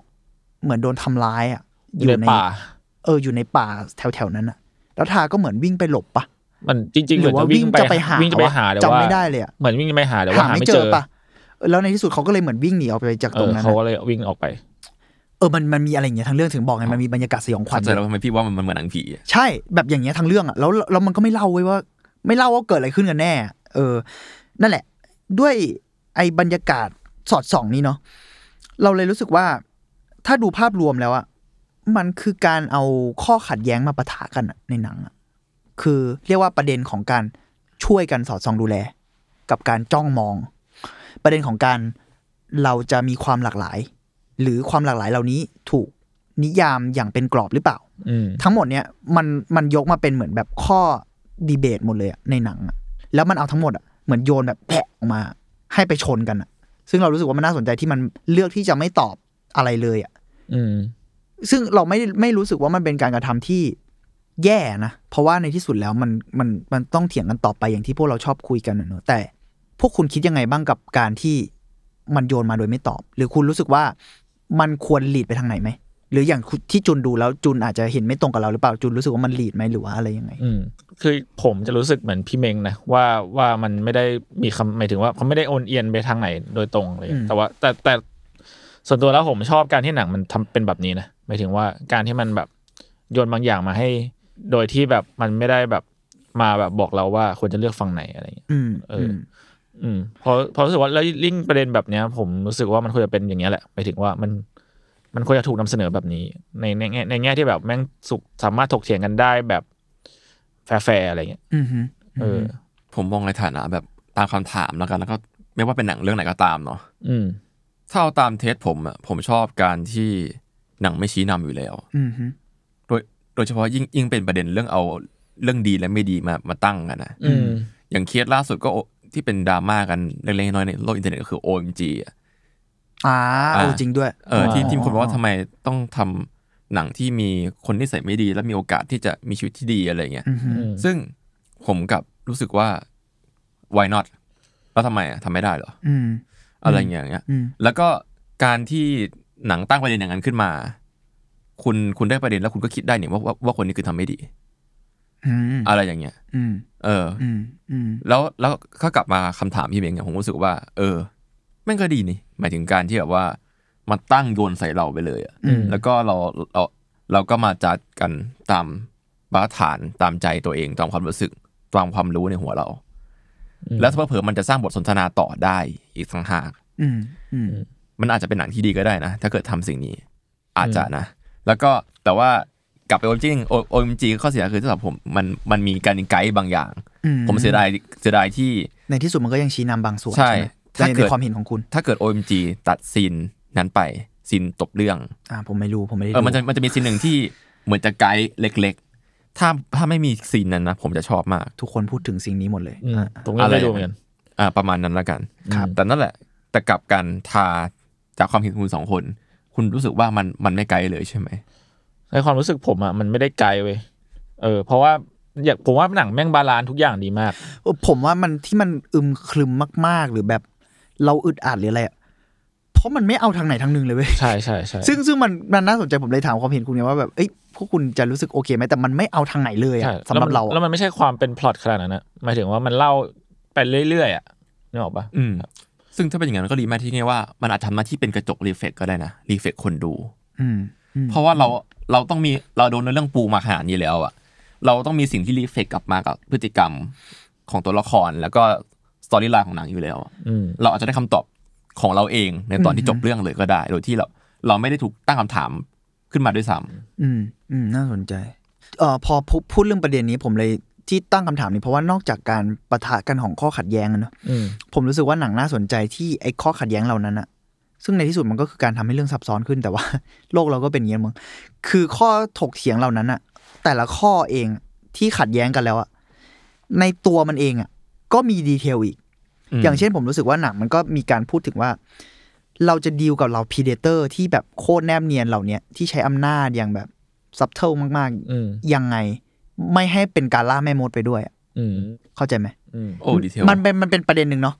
เหมือนโดนทำร้ายอยู่ในป่าอยู่ในป่าแถวๆนั้นแล้วทาก็เหมือนวิ่งไปหลบปะมันจริงๆหรือว่าวิ่งจะไปหาจำไม่ได้เลยเหมือนวิ่งไปหาแต่ว่าหาไม่เจอปะแล้วในที่สุดเขาก็เลยเหมือนวิ่งหนีออกไปจากตรงนั้นเขาก็เลยวิ่งออกไปมันมีอะไรอย่างเงี้ยทั้งเรื่องถึงบอกไงมันมีบรรยากาศสยองขวัญแต่เราทำไมพี่ว่ามันเหมือนหนังผีใช่แบบอย่างเงี้ยทั้งเรื่องแล้วมันก็ไม่เล่าไว้ว่าไม่เล่าว่าเกิดอะไรขึ้นกันแน่นั่นแหละด้วยไอ้บรรยากาศสอดส่องนี้เนาะเราเลยรู้สึกว่าถ้าดูภาพรวมแล้วมันคือการเอาข้อขัดแย้งมาปะทะกันในหนังคือเรียกว่าประเด็นของการช่วยกันสอดส่องดูแลกับการจ้องมองประเด็นของการเราจะมีความหลากหลายหรือความหลากหลายเหล่านี้ถูกนิยามอย่างเป็นกรอบหรือเปล่าทั้งหมดเนี้ยมันยกมาเป็นเหมือนแบบข้อดีเบตหมดเลยในหนังแล้วมันเอาทั้งหมดเหมือนโยนแบบแผะออกมาให้ไปชนกันซึ่งเรารู้สึกว่ามันน่าสนใจที่มันเลือกที่จะไม่ตอบอะไรเลย ซึ่งเราไม่รู้สึกว่ามันเป็นการกระทำที่แย่นะเพราะว่าในที่สุดแล้วมันต้องเถียงกันต่อไปอย่างที่พวกเราชอบคุยกันเนอะแต่พวกคุณคิดยังไงบ้างกับการที่มันโยนมาโดยไม่ตอบหรือคุณรู้สึกว่ามันควรลีดไปทางไหนไหมหรืออย่างที่จุนดูแล้วจุนอาจจะเห็นไม่ตรงกับเราหรือเปล่าจุนรู้สึกว่ามันลีดไหมหรือว่าอะไรยังไงคือผมจะรู้สึกเหมือนพี่เมงนะว่ามันไม่ได้มีคำหมายถึงว่าเขาไม่ได้โอนเอียนไปทางไหนโดยตรงเลยแต่ว่าแต่ส่วนตัวแล้วผมชอบการที่หนังมันทำเป็นแบบนี้นะหมายถึงว่าการที่มันแบบโยนบางอย่างมาให้โดยที่แบบมันไม่ได้แบบมาแบบบอกเราว่าควรจะเลือกฝั่งไหนอะไรอย่างเงี้ยพอรู้สึกว่าแล้วลิงก์ประเด็นแบบเนี้ยผมรู้สึกว่ามันควรจะเป็นอย่างเงี้ยแหละหมายถึงว่ามันควรจะถูกนำเสนอแบบนี้ในแง่ที่แบบแม่งสามารถถกเถียงกันได้แบบแฟร์ๆอะไรเงี้ยผมมองในฐานะแบบตามคำถามแล้วกันแล้วก็ไม่ว่าเป็นหนังเรื่องไหนก็ตามเนาะถ้าเอาตามเทสผมอ่ะผมชอบการที่หนังไม่ชี้นำอยู่แล้วโดยเฉพาะยิ่งเป็นประเด็นเรื่องเอาเรื่องดีและไม่ดีมาตั้งกันนะอย่างเคสล่าสุดก็ที่เป็นดราม่ากันเล็กๆน้อยๆในโลกอินเทอร์เน็ตก็คือ OMG อ่ะจริงด้วยที่คนบอกว่าทำไมต้องทำหนังที่มีคนนิสัยไม่ดีและมีโอกาสที่จะมีชีวิตที่ดีอะไรเงี้ยซึ่งผมกับรู้สึกว่า why not แล้วทำไมอ่ะทำไม่ได้เหรออะไรอย่างเงี้ยแล้วก็การที่หนังตั้งประเด็นอย่างนั้นขึ้นมาคุณได้ประเด็นแล้วคุณก็คิดได้เนี่ยว่าคนนี้คือทำไม่ดีอะไรอย่างเงี้ยแล้วก็กลับมาคำถามพี่เมงเนี่ยผมรู้สึกว่าแม่งก็ดีนี่หมายถึงการที่แบบว่ามาตั้งโยนใส่เราไปเลยอ่ะแล้วก็เราก็มาจัดกันตามมาตรฐานตามใจตัวเองตามความรู้สึกตามความรู้ในหัวเราแล้วถ้าเผื่อมันจะสร้างบทสนทนาต่อได้อีกต่างหากมันอาจจะเป็นหนังที่ดีก็ได้นะถ้าเกิดทำสิ่งนี้อาจจะนะแล้วก็แต่ว่ากลับไป OMG ข้อเสียคือสำหรับผมมันมีการไกด์บางอย่างผมเสียดายที่ในที่สุดมันก็ยังชี้นำบางส่วนใช่ถ้าเกิดความเห็นของคุณถ้าเกิด OMG ตัดซีนนั้นไปซีนจบเรื่องผมไม่รู้ผมไม่ได้มันจะมีซีนหนึ่งที่เหมือนจะไกด์เล็กๆถ้าไม่มีซีนนั้นนะผมจะชอบมากทุกคนพูดถึงสิ่งนี้หมดเลยตรงนี้ไม่รู้เหมือนกันประมาณนั้นละกันแต่นั่นแหละแต่กลับกันจากความเห็นคุณ2คนคุณรู้สึกว่ามันไม่ไกด์เลยใช่ไหมในความรู้สึกผมอ่ะมันไม่ได้ไกลเว้ยเพราะว่าผมว่าหนังแม่งบาลานซ์ทุกอย่างดีมากผมว่ามันที่มันอึมครึมมากๆหรือแบบเราอึดอัดหรืออะไรเพราะมันไม่เอาทางไหนทางนึงเลยเว้ยใช่ใช่ใช่ซึ่งมันน่าสนใจผมเลยถามความเห็นคุณไงว่าแบบเอ้ยพวกคุณจะรู้สึกโอเคไหมแต่มันไม่เอาทางไหนเลยอ่ะสำหรับเราแล้วมันไม่ใช่ความเป็นพล็อตขนาดนั้นนะหมายถึงว่ามันเล่าไปเรื่อยๆอ่ะนึกออกปะซึ่งถ้าเป็นอย่างนั้นก็ดีมากที่เนี่ยว่ามันอาจทำหน้าที่เป็นกระจกรีเฟกก็ได้นะรีเฟกคนดูเพราะว่าเราต้องมีเราโดนเรื่องปูมาขนาดนี้แล้วอ่ะเราต้องมีสิ่งที่รีเฟกกลับมากับพฤติกรรมของตัวละครแล้วก็สตอรี่ไลน์ของหนังอยู่แล้วเราอาจจะได้คำตอบของเราเองในตอนที่จบเรื่องเลยก็ได้โดยที่เราไม่ได้ถูกตั้งคำถามขึ้นมาด้วยซ้ำน่าสนใจพอพูดเรื่องประเด็นนี้ผมเลยที่ตั้งคำถามนี้เพราะว่านอกจากการปะทะกันของข้อขัดแย้งนะผมรู้สึกว่าหนังน่าสนใจที่ไอ้ข้อขัดแย้งเหล่านั้นอะซึ่งในที่สุดมันก็คือการทำให้เรื่องซับซ้อนขึ้นแต่ว่าโลกเราก็เป็นอย่างนี้มั้งคือข้อถกเถียงเหล่านั้นอะแต่ละข้อเองที่ขัดแย้งกันแล้วอะในตัวมันเองอะก็มีดีเทลอีกอย่างเช่นผมรู้สึกว่าหนังมันก็มีการพูดถึงว่าเราจะดีลกับเราพีเดเตอร์ที่แบบโคตรแนบเนียนเหล่านี้ที่ใช้อำนาจอย่างแบบซับเทิลมากๆยังไงไม่ให้เป็นการล่าแม่มดไปด้วยเข้าใจไหมดีเทลมันเป็นประเด็นหนึ่งเนาะ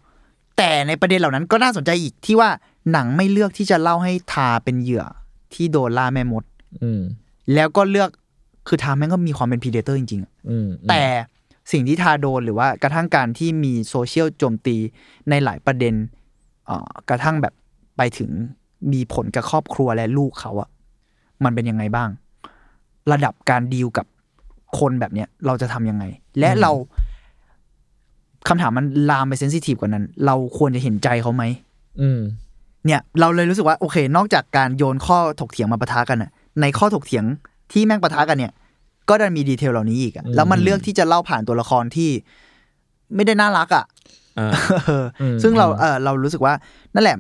แต่ในประเด็นเหล่านั้นก็น่าสนใจอีกที่ว่าหนังไม่เลือกที่จะเล่าให้ทาเป็นเหยื่อที่โดนล่าแม่มดแล้วก็เลือกคือทาแม่งก็มีความเป็นพีเดเตอร์จริงๆแต่สิ่งที่ทาโดนหรือว่ากระทั่งการที่มีโซเชียลโจมตีในหลายประเด็นกระทั่งแบบไปถึงมีผลกับครอบครัวและลูกเขาอะมันเป็นยังไงบ้างระดับการดีลกับคนแบบเนี้ยเราจะทำยังไงและเราคำถามมันลามไปเซนซิทีฟกว่านั้นเราควรจะเห็นใจเขาไหมเนี่ยเราเลยรู้สึกว่าโอเคนอกจากการโยนข้อถกเถียงมาปะทะกันน่ะในข้อถกเถียงที่แม่งปะทะกันเนี่ยก็ดันมีดีเทลเหล่านี้อีกอ่ะแล้วมันเลือกที่จะเล่าผ่านตัวละครที่ไม่ได้น่ารักอ่ะซึ่งเรารู้สึกว่านั่นแหละ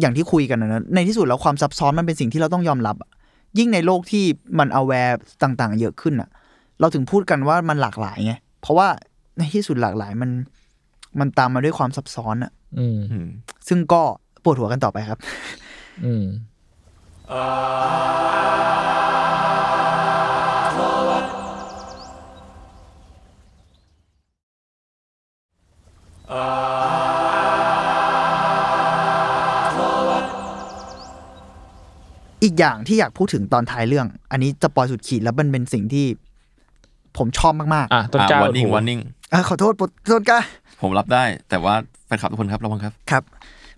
อย่างที่คุยกันนะในที่สุดแล้วความซับซ้อนมันเป็นสิ่งที่เราต้องยอมรับยิ่งในโลกที่มันเอาแวร์ต่างๆเยอะขึ้นอ่ะเราถึงพูดกันว่ามันหลากหลายไงเพราะว่าในที่สุดหลากหลายมันตามมาด้วยความซับซ้อนอ่ะซึ่งก็ปวดหัวกันต่อไปครับ อีกอย่างที่อยากพูดถึงตอนท้ายเรื่องอันนี้จะปล่อยสุดขีดแล้วมันเป็นสิ่งที่ผมชอบมากๆต้นกล้า warning ขอโทษต้นกล้าผมรับได้แต่ว่าแฟนคลับทุกคนครับระวังครับครับ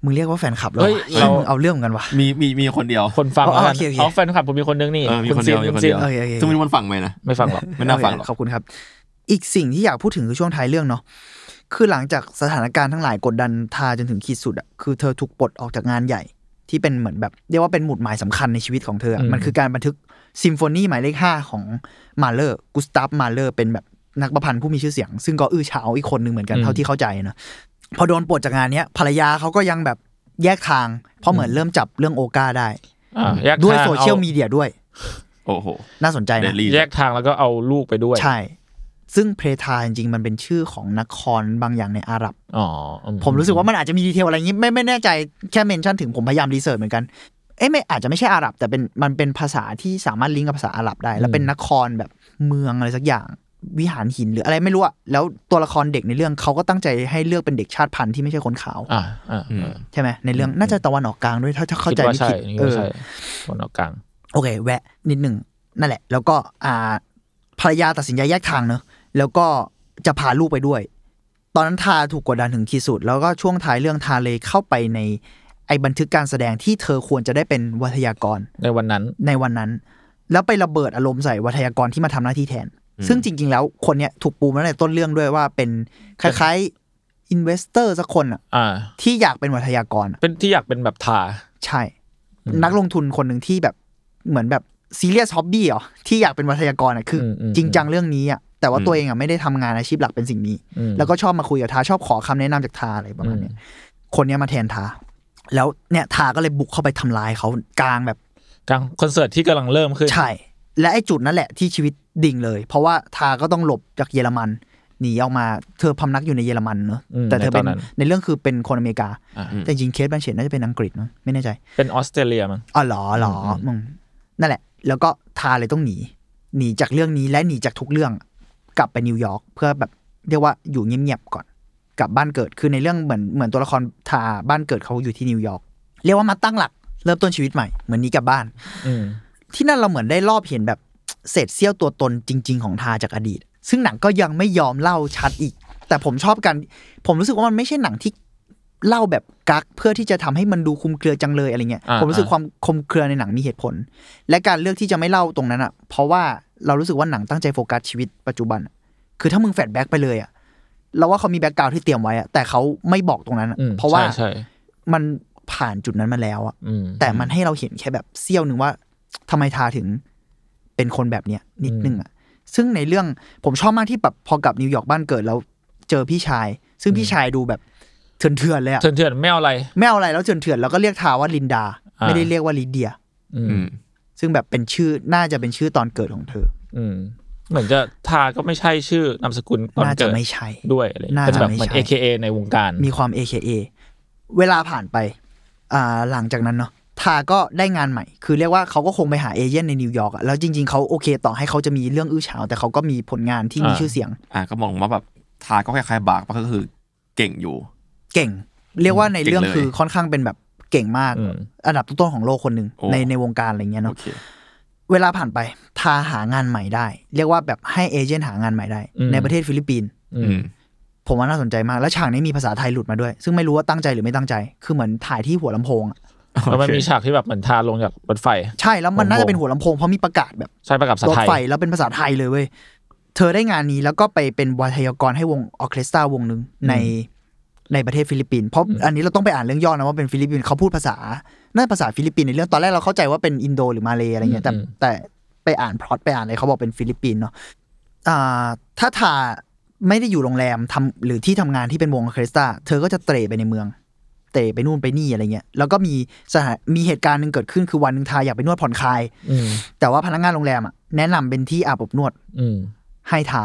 มึงเรียกว่าแฟนคลับเหรอเราเอาเรื่องกันวะมีคนเดียวคนฟังอ๋อแฟนคลับผมมีคนนึงนี่คุณซินซึ่งเป็นคนฟังไหมนะไม่ฟังหรอกไม่น่าฟังหรอกขอบคุณครับอีกสิ่งที่อยากพูดถึงคือช่วงท้ายเรื่องเนาะคือหลังจากสถานการณ์ทั้งหลายกดดันทาจนถึงขีดสุดอ่ะคือเธอถูกปลดออกจากงานใหญ่ที่เป็นเหมือนแบบเรียกว่าเป็นหมุดหมายสำคัญในชีวิตของเธอมันคือการบันทึกซิมโฟนีหมายเลข5ของ Mahler Gustav Mahler เป็นแบบนักประพันธ์ผู้มีชื่อเสียงซึ่งก็เฉาอีกคนนึงเหมือนกันเท่าที่เข้าใจนะพอโดนปลดจากงานเนี้ยภรรยาเขาก็ยังแบบแยกทางเพราะเหมือนเริ่มจับเรื่องโอกาได้ด้วยโซเชียลมีเดียด้วยโอ้โหน่าสนใจนะแยกทางแล้วก็เอาลูกไปด้วยใช่ซึ่งเพทาจริงๆมันเป็นชื่อของนครบางอย่างในอาหรับผมรู้สึกว่ามันอาจจะมีดีเทลอะไรงี้ไม่แน่ใจแค่เมนชั่นถึงผมพยายามรีเสิร์ชเหมือนกันเอ๊ะไม่อาจจะไม่ใช่อาหรับแต่เป็นมันเป็นภาษาที่สามารถลิงก์กับภาษาอาหรับได้แล้วเป็นนครแบบเมืองอะไรสักอย่างวิหารหินหรืออะไรไม่รู้อะแล้วตัวละครเด็กในเรื่องเขาก็ตั้งใจให้เลือกเป็นเด็กชาติพันธุ์ที่ไม่ใช่คนขาวใช่ไหมในเรื่องน่าจะตะวันออกกลางด้วยถ้าเข้าใจไม่ผิดตะวันออกกลางโอเคแวะนิดนึงนั่นแหละแล้วก็ภรรยาตัดสินใจแยกทางเนอะแล้วก็จะพาลูกไปด้วยตอนนั้นทาถูกกดดันถึงขีดสุดแล้วก็ช่วงท้ายเรื่องทาเลยเข้าไปในไอ้บันทึกการแสดงที่เธอควรจะได้เป็นวัทยากรในวันนั้นแล้วไประเบิดอารมณ์ใส่วัทยากรที่มาทำหน้าที่แทนซึ่งจริงๆแล้วคนเนี้ยถูกปูมาในต้นเรื่องด้วยว่าเป็นคล้ายๆอินเวสเตอร์สักคนอ่ะที่อยากเป็นวัทยากรเป็นที่อยากเป็นแบบทาใช่นักลงทุนคนนึงที่แบบเหมือนแบบซีเรียสฮ็อบบี้เหรอที่อยากเป็นวัทยากรอ่ะคือจริงจังเรื่องนี้อ่ะแต่ว่าตัวเองอ่ะไม่ได้ทำงานอาชีพหลักเป็นสิ่งนี้แล้วก็ชอบมาคุยกับทาชอบขอคำแนะนำจากทาอะไรประมาณนี้คนเนี้ยมาแทนทาแล้วเนี่ยทาก็เลยบุกเข้าไปทำลายเขากลางคอนเสิร์ตที่กำลังเริ่มขึ้นใช่และไอ้จุดนั่นแหละที่ชีวิตดิ่งเลยเพราะว่าทาก็ต้องหลบจากเยอรมันหนีออกมาเธอพำนักอยู่ในเยอรมันเนอะแต่เธอเป็นในเรื่องคือเป็นคนอเมริกาแต่จริงๆเคท แบลนเชตต์น่าจะเป็นอังกฤษมั้งไม่แน่ใจเป็นออสเตรเลียมั้งอ๋อหรอมึงนั่นแหละแล้วก็ทาเลยต้องหนีจากเรื่องนี้และหนีจากทุกเรื่องกลับไปนิวยอร์กเพื่อแบบเรียกว่าอยู่เงียบๆก่อนกลับบ้านเกิดคือในเรื่องเหมือนตัวละครทาบ้านเกิดเขาอยู่ที่นิวยอร์กเรียกว่ามาตั้งหลักเริ่มต้นชีวิตใหม่เหมือนนี้กลับบ้านที่นั่นเราเหมือนได้รอบเห็นแบบเศษเสี้ยวตัวตนจริงๆของทาจากอดีตซึ่งหนังก็ยังไม่ยอมเล่าชัดอีกแต่ผมชอบกันผมรู้สึกว่ามันไม่ใช่หนังที่เล่าแบบกักเพื่อที่จะทำให้มันดูคลุมเครือจังเลยอะไรเงี้ยผมรู้สึกความคลุมเครือในหนังมีเหตุผลและการเลือกที่จะไม่เล่าตรงนั้นอ่ะเพราะว่าเรารู้สึกว่าหนังตั้งใจโฟกัสชีวิตปัจจุบันคือถ้ามึงแฟลชแบ็กไปเลยอ่ะเราว่าเขามีแบ็กกราวด์ที่เตรียมไว้อ่ะแต่เขาไม่บอกตรงนั้นเพราะว่ามันผ่านจุดนั้นมาแล้วอ่ะแต่มันให้เราเห็นแค่แบบเสี้ยวนึงว่าทำไมทาถึงเป็นคนแบบเนี้ยนิดนึงอ่ะซึ่งในเรื่องผมชอบมากที่แบบพอกลับนิวยอร์กบ้านเกิดแล้วเจอพี่ชายซึ่งพี่ชายดูแบบเถื่อนเลยอ่ะเถื่อนไม่เอาอะไรแล้วเถื่อนแล้วก็เรียกทาว่าลินดาไม่ได้เรียกว่าลิเดียซึ่งแบบเป็นชื่อน่าจะเป็นชื่อตอนเกิดของเธอเหมือนจะทาก็ไม่ใช่ชื่อนามสกุลตอนเกิดน่าจะไม่ใช่ด้วยอะไรเป็นแบบเหมือน AKA ในวงการมีความ AKA เวลาผ่านไปหลังจากนั้นเนาะทาก็ได้งานใหม่คือเรียกว่าเขาก็คงไปหาเอเจนต์ในนิวยอร์กแล้วจริงๆเขาโอเคต่อให้เขาจะมีเรื่องอื้อฉาวแต่เขาก็มีผลงานที่มีชื่อเสียงก็มองว่าแบบทาก็คล้ายๆบาร์กก็คือเก่งเรียกว่าในเรื่องคือค่อนข้างเป็นแบบเก่งมากอันดับต้นๆของโลกคนหนึ่งในวงการอะไรเงี้ยเนาะเวลาผ่านไปทาหางานใหม่ได้เรียกว่าแบบให้เอเจนต์หางานใหม่ได้ในประเทศฟิลิปปินส์ผมว่าน่าสนใจมากแล้วฉากนี้มีภาษาไทยหลุดมาด้วยซึ่งไม่รู้ว่าตั้งใจหรือไม่ตั้งใจคือเหมือนถ่ายที่หัวลำโพงแล้วมันมีฉากที่แบบเหมือนทาลงจากรถไฟใช่แล้วมันน่าจะเป็นหัวลำโพงเพราะมีประกาศแบบใช่ประกาศรถไฟแล้วเป็นภาษาไทยเลยเว้ยเธอได้งานนี้แล้วก็ไปเป็นวัทยากรให้วงออเคสตราวงนึงในประเทศฟิลิปปินส์เพราะอันนี้เราต้องไปอ่านเรื่องย่อนะว่าเป็นฟิลิปปินส์เขาพูดภาษาฟิลิปปินส์ในเรื่องตอนแรกเราเข้าใจว่าเป็นอินโดหรือมาเลย์อะไรเงี้ยแต่ไปอ่านพล็อตไปอ่านอะไรเขาบอกเป็นฟิลิปปินส์เนาะถ้าทาไม่ได้อยู่โรงแรมหรือที่ทำงานที่เป็นวงออเคสตราเธอก็จะเตะไปในเมืองเตะไปนู่นไปนี่อะไรเงี้ยแล้วก็มีเหตุการณ์นึงเกิดขึ้นคือวันนึงทาอยากไปนวดผ่อนคลายแต่ว่าพนักงานโรงแรมอ่ะแนะนำเป็นที่อาบอบนวดให้ทา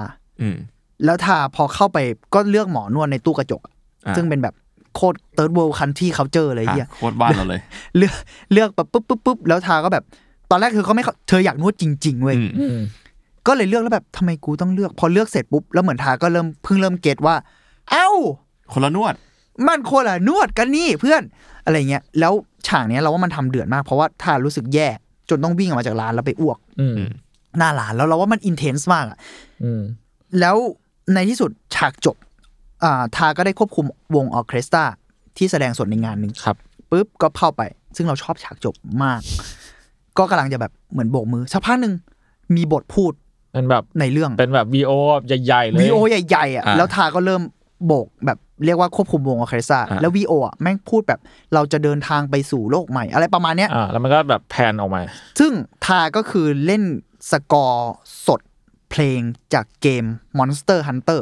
แล้วทาพอเข้าไปก็เลือกหมอนวดในตู้กระจกซึ่งเป็นแบบ โคตร Third World Country Culture เลยไอ้เหี้ยโคตรบ้านเราเลยเลือกแบบปึ๊บๆแล้วทาก็แบบตอนแรกคือเขาไม่เธออยากนวดจริงๆเว้ยก็เลยเลือกแล้วแบบทำไมกูต้องเลือกพอเลือกเสร็จปุ๊บแล้วเหมือนทาก็เริ่มเก็ทว่าเอ้าคนละนวดมันคนละนวดกันนี่เพื่อนอะไรเงี้ยแล้วฉากเนี้ยเราว่ามันทำเดือดมากเพราะว่าทารู้สึกแย่จนต้องวิ่งออกมาจากร้านแล้วไปอ้วกหน้าร้านแล้วเราว่ามันอินเทนส์มากอ่ะแล้วในที่สุดฉากจบทาก็ได้ควบคุมวงออร์เคสตราที่แสดงสดในงานนึงปุ๊บก็เข้าไปซึ่งเราชอบฉากจบมากก็กำลังจะแบบเหมือนโบกมือสักพักนึงมีบทพูดเป็นแบบในเรื่องเป็นแบบ VO ใหญ่ๆเลย VO ใหญ่ๆอ่ะแล้วทาก็เริ่มโบกแบบเรียกว่าควบคุมวงออร์เคสตราแล้ว VO อ่ะแม่งพูดแบบเราจะเดินทางไปสู่โลกใหม่อะไรประมาณเนี้ยแล้วมันก็แบบแพนออกมาซึ่งทาก็คือเล่นสกอร์สดเพลงจากเกม Monster Hunter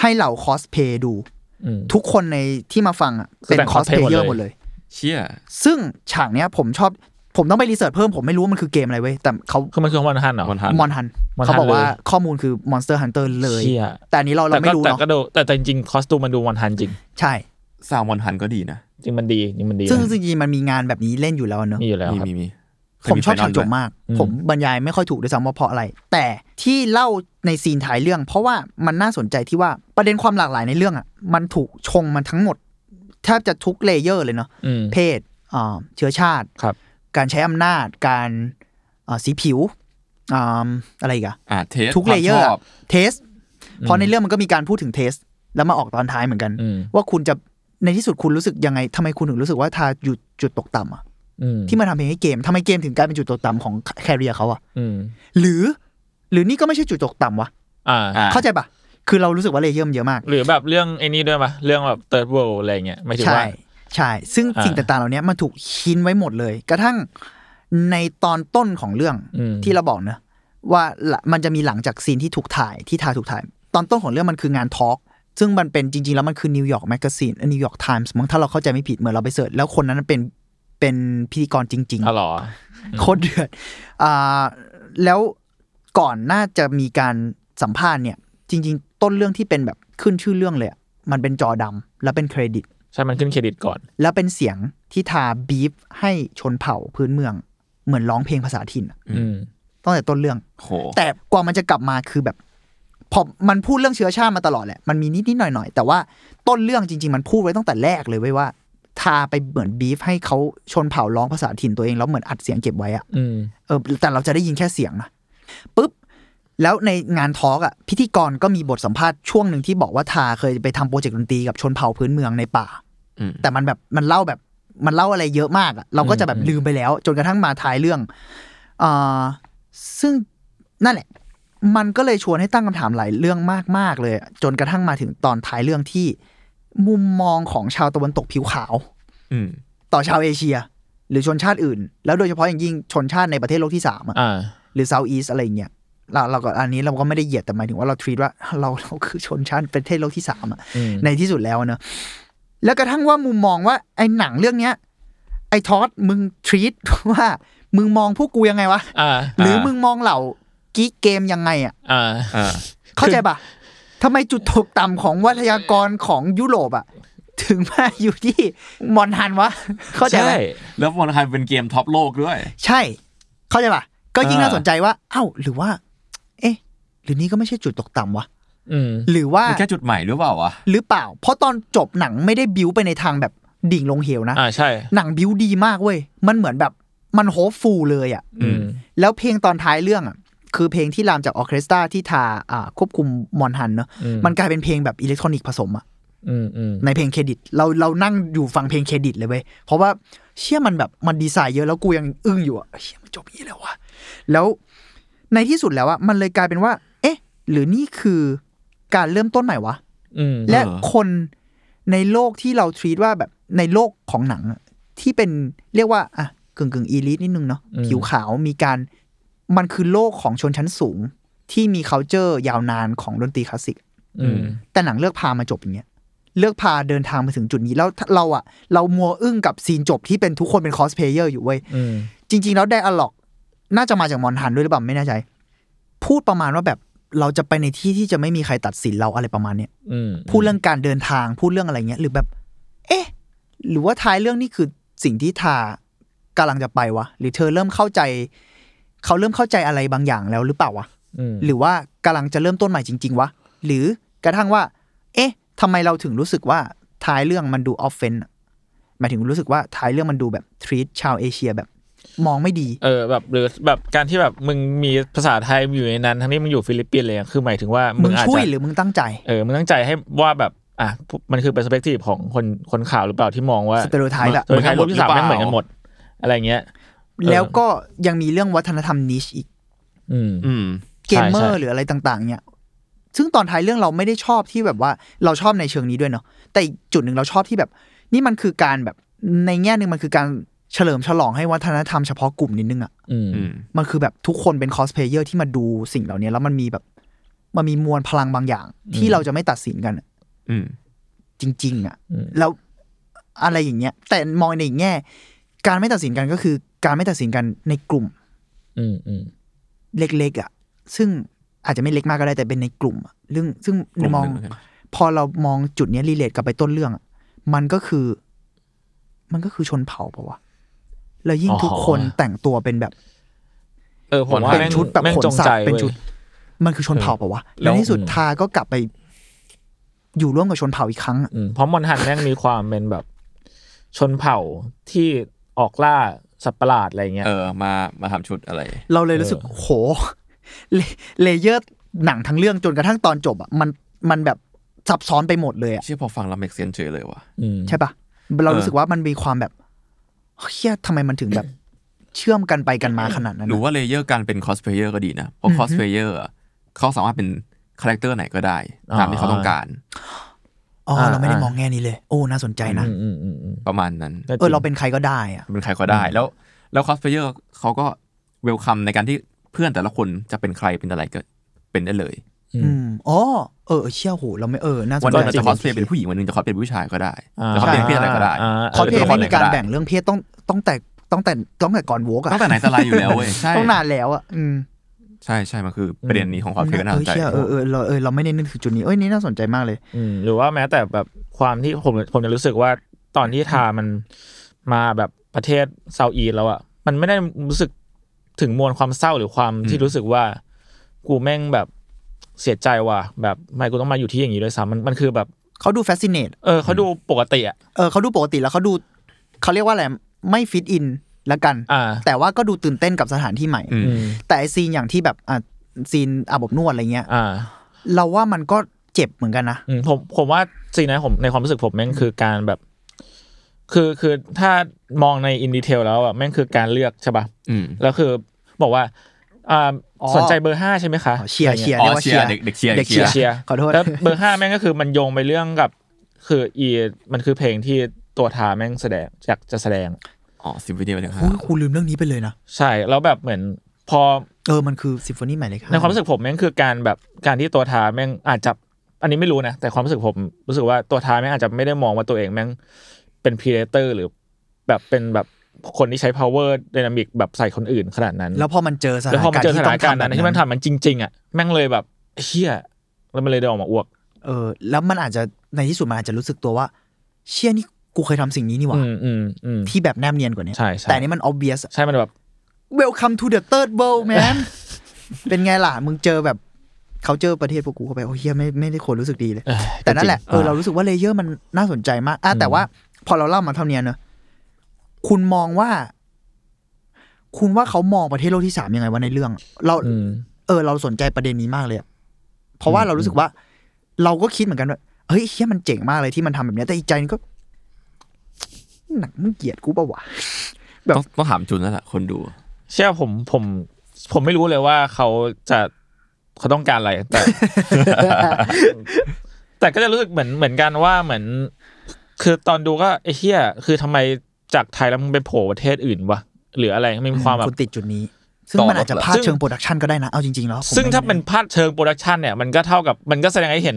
ให้เหล่าคอสเพลย์ดูทุกคนในที่มาฟังอ่ะเป็นคอสเพลเยอร์หมดเลยเชี่ยซึ่งฉากเนี้ยผมชอบผมต้องไปรีเสิร์ชเพิ่มผมไม่รู้ว่ามันคือเกมอะไรเว้ยแต่เขาคือมันคือ Monster Hunter เหรอ Monster Hunter เขาบอกว่าข้อมูลคือ Monster Hunter เลยแต่อันนี้เราไม่รู้เนาะแต่จริงๆคอสตูมมันดู Monster Hunter จริงใช่สาว Monster Hunter ก็ดีนะจริงมันดีซึ่งจริงๆมันมีงานแบบนี้เล่นอยู่แล้วเนาะมีผมชอบฉากจบมากผมบรรยายไม่ค่อยถูกด้วยซ้ำว่าเพราะอะไรแต่ที่เล่าในซีนท้ายเรื่องเพราะว่ามันน่าสนใจที่ว่าประเด็นความหลากหลายในเรื่องอ่ะมันถูกชงมันทั้งหมดแทบจะทุกเลเยอร์เลยเนาะเพศเชื้อชาติการใช้อำนาจการสีผิวอะไรอีกอ่ะทุกเลเยอร์เทสเพราะในเรื่องมันก็มีการพูดถึงเทสแล้วมาออกตอนท้ายเหมือนกันว่าคุณจะในที่สุดคุณรู้สึกยังไงทำไมคุณถึงรู้สึกว่าทาอยู่จุดตกต่ำอ่ะที่มาทำเพลงให้เกมทำไมเกมถึงกลายเป็นจุดตกต่ำของแคเรียร์เขาอ่ะหรือนี่ก็ไม่ใช่จุดตกต่ำวะเข้าใจปะคือเรารู้สึกว่าเลเยอร์เยอะมากหรือแบบเรื่องไอ้นี่ด้วยปะเรื่องแบบ Third World อะไรเงี้ยไม่ใช่ว่าใช่ซึ่งสิ่งต่างๆเหล่านี้มันถูกคิดไว้หมดเลยกระทั่งในตอนต้นของเรื่องที่เราบอกนะว่ามันจะมีหลังจากซีนที่ถูกถ่ายที่ทาถูกถ่ายตอนต้นของเรื่องมันคืองานทอล์กซึ่งมันเป็นจริงๆแล้วมันคือนิวยอร์กแมกกาซีนนิวยอร์กไทมส์มั้งถ้าเราเข้าใจไม่ผิดเหมือนเราไปเสิร์ชแล้วคนนั้นเป็นพิธีกรจริงๆอ๋อเหรอโคตรเดือดแล้วก่อนน่าจะมีการสัมภาษณ์เนี่ยจริงๆต้นเรื่องที่เป็นแบบขึ้นชื่อเรื่องเลยมันเป็นจอดำแล้วเป็นเครดิตใช่มันขึ้นเครดิตก่อนแล้วเป็นเสียงที่ทาบีฟให้ชนเผ่าพื้นเมืองเหมือนร้องเพลงภาษาถิ่นตั้งแต่ต้นเรื่องแต่กว่ามันจะกลับมาคือแบบพอมันพูดเรื่องเชื้อชาติมาตลอดแหละมันมีนิดๆหน่อยๆแต่ว่าต้นเรื่องจริงๆมันพูดไว้ตั้งแต่แรกเลยไว้ว่าทาไปเหมือนบีฟให้เขาชนเผ่าร้องภาษาถิ่นตัวเองแล้วเหมือนอัดเสียงเก็บไว้อะแต่เราจะได้ยินแค่เสียงนะปุ๊บแล้วในงานทอล์กอ่ะพิธีกรก็มีบทสัมภาษณ์ช่วงหนึ่งที่บอกว่าทาเคยไปทำโปรเจกต์ดนตรีกับชนเผ่าพื้นเมืองในป่าแต่มันแบบมันเล่าอะไรเยอะมากอ่ะเราก็จะแบบลืมไปแล้วจนกระทั่งมาท้ายเรื่องซึ่งนั่นแหละมันก็เลยชวนให้ตั้งคำถามหลายเรื่องมากๆเลยจนกระทั่งมาถึงตอนท้ายเรื่องที่มุมมองของชาวตะวันตกผิวขาวต่อชาวเอเชียหรือชนชาติอื่นแล้วโดยเฉพาะอย่างยิ่งชนชาติในประเทศโลกที่3อ่ะหรือเซาท์อีสอะไรอย่างเงี้ยเราก็อันนี้เราก็ไม่ได้เหยียดแต่หมายถึงว่าเราทรีตว่าเราคือชนชาติประเทศโลกที่3อ่ะในที่สุดแล้วเนอะแล้วกระทั่งว่ามุมมองว่าไอ้หนังเรื่องเนี้ยไอ้ทอดมึงทรีตว่ามึงมองพวกกูยังไงวะหรือมึงมองเหล่ากิ๊กเกมยังไงอ่ะเข้าใจปะทำไมจุดตกต่ำของวัทยากรของยุโรปอ่ะถึงมาอยู่ที่มอนฮันวะเข้าใจไหมแล้วมอนฮันเป็นเกมท็อปโลกด้วยใช่เข้าใจป่ะก็ยิ่งน่าสนใจว่าเอ้าหรือว่าเอ๊ะหรือนี่ก็ไม่ใช่จุดตกต่ำวะหรือว่าแค่จุดใหม่หรือเปล่าวะหรือเปล่าเพราะตอนจบหนังไม่ได้บิ้วไปในทางแบบดิ่งลงเหวนะใช่หนังบิ้วดีมากเว้ยมันเหมือนแบบมันโฮปฟูลเลยอ่ะแล้วเพลงตอนท้ายเรื่องอ่ะคือเพลงที่รำจากออร์เคสตราที่ทาควบคุมมอนฮันเนอะมันกลายเป็นเพลงแบบอิเล็กทรอนิกส์ผสมอะในเพลงเครดิตเรานั่งอยู่ฟังเพลงเครดิตเลยเว้ยเพราะว่าเชื่อมันแบบมันดีไซน์เยอะแล้วกูยังอึ้งอยู่อะเชื่อมันจบยี่แล้ววะแล้วในที่สุดแล้วอะมันเลยกลายเป็นว่าเอ๊ะหรือนี่คือการเริ่มต้นใหม่วะและคนในโลกที่เราทรีตว่าแบบในโลกของหนังที่เป็นเรียกว่าอะกึ่งอีลิทนิดนึงเนาะผิวขาวมีการมันคือโลกของชนชั้นสูงที่มี culture ยาวนานของดนตรีคลาสสิกแต่หนังเลือกพามาจบอย่างเงี้ยเลือกพาเดินทางมาถึงจุดนี้แล้วเรามัวอึ้งกับซีนจบที่เป็นทุกคนเป็นคอสเพลเยอร์อยู่เว้ยจริงๆแล้วไดอะล็อกน่าจะมาจากมอนฮันด้วยหรือเปล่าไม่แน่ใจพูดประมาณว่าแบบ เราจะไปในที่ที่จะไม่มีใครตัดสินเราอะไรประมาณเนี้ยพูดเรื่องการเดินทางพูดเรื่องอะไรเงี้ยหรือแบบเอ๊ะหรือว่าท้ายเรื่องนี่คือสิ่งที่ทากำลังจะไปวะหรือเธอเริ่มเข้าใจเขาเริ่มเข้าใจอะไรบางอย่างแล้วหรือเปล่าวะหรือว่ากำลังจะเริ่มต้นใหม่จริงๆวะหรือกระทั่งว่าเอ๊ะทำไมเราถึงรู้สึกว่าท้ายเรื่องมันดูออฟเฟนหมายถึงรู้สึกว่าท้ายเรื่องมันดูแบบทรีตชาวเอเชียแบบมองไม่ดีแบบหรือแบบการที่แบบมึงมีภาษาไทยอยู่ในนั้นทั้งนี้มึงอยู่ฟิลิปปินส์เลยคือหมายถึงว่ามึงช่วยหรือมึงตั้งใจมึงตั้งใจให้ว่าแบบอ่ะมันคือเป็นสเปกทีฟของคนข่าวหรือเปล่าที่มองว่าสเตอริโอไทป์แบบเหมือนกันหมดหรือเปล่าเหมือนกันหมดอะไรเงี้ยแล้วก็ยังมีเรื่องวัฒนธรรมนิชอีกเกมเมอร์หรืออะไรต่างๆเนี่ยซึ่งตอนท้ายเรื่องเราไม่ได้ชอบที่แบบว่าเราชอบในเชิงนี้ด้วยเนาะแต่อีกจุดหนึ่งเราชอบที่แบบนี่มันคือการแบบในแง่นึงมันคือการเฉลิมฉลองให้วัฒนธรรมเฉพาะกลุ่มนิดนึงอ่ะมันคือแบบทุกคนเป็นคอสเพลเยอร์ที่มาดูสิ่งเหล่านี้แล้วมันมีแบบมันมีมวลพลังบางอย่างที่เราจะไม่ตัดสินกันจริงๆอ่ะแล้วอะไรอย่างเงี้ยแต่มองในอีกแง่การไม่ตัดสินกันก็คือการไม่ตัดสินกันในกลุ่มเล็กๆอ่ะซึ่งอาจจะไม่เล็กมากก็ได้แต่เป็นในกลุ่มเรื่องซึ่งมองพอเรามองจุดนี้รีเลทกลับไปต้นเรื่องมันก็คือชนเผ่าป่ะวะแล้วยิ่งทุกคนแต่งตัวเป็นแบบผมว่าเป็นชุดแบบขนสัตว์เป็นชุดมันคือชนเผ่าป่ะวะแล้วในที่สุดทาก็กลับไปอยู่ร่วมกับชนเผ่าอีกครั้งเพราะมอนฮันแม่งมีความเป็นแบบชนเผ่าที่ออกล่าสัตว์ประหลาดอะไรเงี้ยมาทำชุดอะไรเราเลยรู้สึกโหเลเยอร์หนังทั้งเรื่องจนกระทั่งตอนจบอ่ะมันแบบซับซ้อนไปหมดเลยอ่ะเชื่อพอฟังแล้วเมคเซนส์เฉยเลยว่ะใช่ปะเรารู้สึกว่ามันมีความแบบเฮียทำไมมันถึงแบบเชื่อมกันไปกันมาขนาดนั้นหรือว่าเลเยอร์การเป็นคอสเพลเยอร์ก็ดีนะเพราะคอสเพลเยอร์เขาสามารถเป็นคาแรคเตอร์ไหนก็ได้ตามที่เขาต้องการอ๋อเราไม่ได้มองแง่นี้เลยโอ้น่าสนใจนะประมาณนั้นเราเป็นใครก็ได้อะเป็นใครก็ได้แล้วคอสเพลเยอร์เขาก็เวลคัมในการที่เพื่อนแต่ละคนจะเป็นใครเป็นอะไรก็เป็นได้เลยอ๋อเชี่ยโหเราไม่น่าสนใจวันนึงจะคอสเพลย์เป็นผู้หญิงวันนึงจะคอสเป็นผู้ชายก็ได้จะคอสเป็นเพศอะไรก็ได้คอสเพลย์ไม่มีการแบ่งเรื่องเพศต้องแต่ก่อนโวกอะตั้งแต่ไหนแต่ไรอยู่แล้วเว้ยใช่ต้องนานแล้วอะใช่ใช่มันคือประเด็นนี้ของคอสเพลย์ก็น่าสนใจเราไม่ได้นึกถึงจุดนี้นี่น่าสนใจมากเลยหรือว่าแม้แต่แบบความที่ผมจะรู้สึกว่าตอนที่ทามันมาแบบประเทศเซาท์อีสต์แล้วอะมันไม่ได้รู้สึกถึงมวลความเศร้าหรือความที่รู้สึกว่ากูแม่งแบบเสียใจว่ะแบบไม่กูต้องมาอยู่ที่อย่างนี้ด้วยซ้ำมันคือแบบเขาดูแฟสซิเนตเขาดูปกติอ่ะเขาดูปกติแล้วเขาเรียกว่าอะไรไม่ฟิตอินละกันแต่ว่าก็ดูตื่นเต้นกับสถานที่ใหม่แต่ไอซีนอย่างที่แบบซีนอาบอบนวดอะไรเงี้ยเราว่ามันก็เจ็บเหมือนกันนะผมว่าซีนนั้นผมในความรู้สึกผมแม่งคือการแบบคือถ้ามองในอินดีเทลแล้วอ่ะแม่งคือการเลือกใช่ป่ะแล้วคือบอกว่าสนใจเบอร์5ใช่ไหมคะเชียร์เรียกว่าเชียร์เด็กเชียร์ขอโทษแล้วเบอร์5แม่งก็คือมันโยงไปเรื่องกับคืออีมันคือเพลงที่ตัวทาแม่งแสดงจากจะแสดงซิมโฟนีหมายเลข5คุณลืมเรื่องนี้ไปเลยนะใช่แล้วแบบเหมือนพอมันคือซิมโฟนีหมายเลข5ในความรู้สึกผมแม่งคือการแบบการที่ตัวทาแม่งอาจจะอันนี้ไม่รู้นะแต่ความรู้สึกผมรู้สึกว่าตัวทาแม่งอาจจะไม่ได้มองว่าตัวเองแม่งเป็นพรีเดเตอร์หรือแบบเป็นแบบคนที่ใช้ power dynamic แบบใส่คนอื่นขนาดนั้นแล้วพอมันเจอสถานการณ์ที่ต้องทำนั้นที่มันทำมันจริงๆอ่ะแม่งเลยแบบเชี่ยแล้วมันเลยเดินออกมาอ้วกแล้วมันอาจจะในที่สุดมันอาจจะรู้สึกตัวว่าเชี่ยนี่กูเคยทำสิ่งนี้นี่หว่าที่แบบแนบเนียนกว่านี้แต่นี่มัน obvious ใช่มันแบบ welcome to the third world man เป็นไงล่ะมึงเจอแบบเขาเจอประเทศพวกกูเข้าไปโอ้เชี่ยไม่ได้คนรู้สึกดีเลยแต่นั่นแหละเรารู้สึกว่าเลเยอร์มันน่าสนใจมากแต่ว่าพอเราเล่ามาเท่านี้เนอะคุณว่าเขามองประเทศโลกที่3ยังไงวะในเรื่องเราเราสนใจประเด็นนี้มากเลยอ่ะเพราะว่าเรารู้สึกว่าเราก็คิดเหมือนกันว่าเฮ้ยเหี้ยมันเจ๋งมากเลยที่มันทำแบบนี้แต่อีกใจนึงก็หนักมึงเกลียดกูป่ะวะแบบต้องถามจุนแล้วล่ะคนดูเชื่อผมไม่รู้เลยว่าเขาต้องการอะไรแต่ก็จะรู้สึกเหมือนกันว่าเหมือนคือตอนดูก็ไอ้เหี้ยคือทำไมจากไทยแล้วมึงไปโผล่ประเทศอื่นวะหรืออะไรไม่มีความแบบคุณติดจุดนี้ซึ่งมันอาจจะพลาดเชิงโปรดักชันก็ได้นะเอาจริงๆแล้วซึ่งถ้าเป็นพลาดเชิงโปรดักชันเนี่ยมันก็เท่ากับมันก็แสดงให้เห็น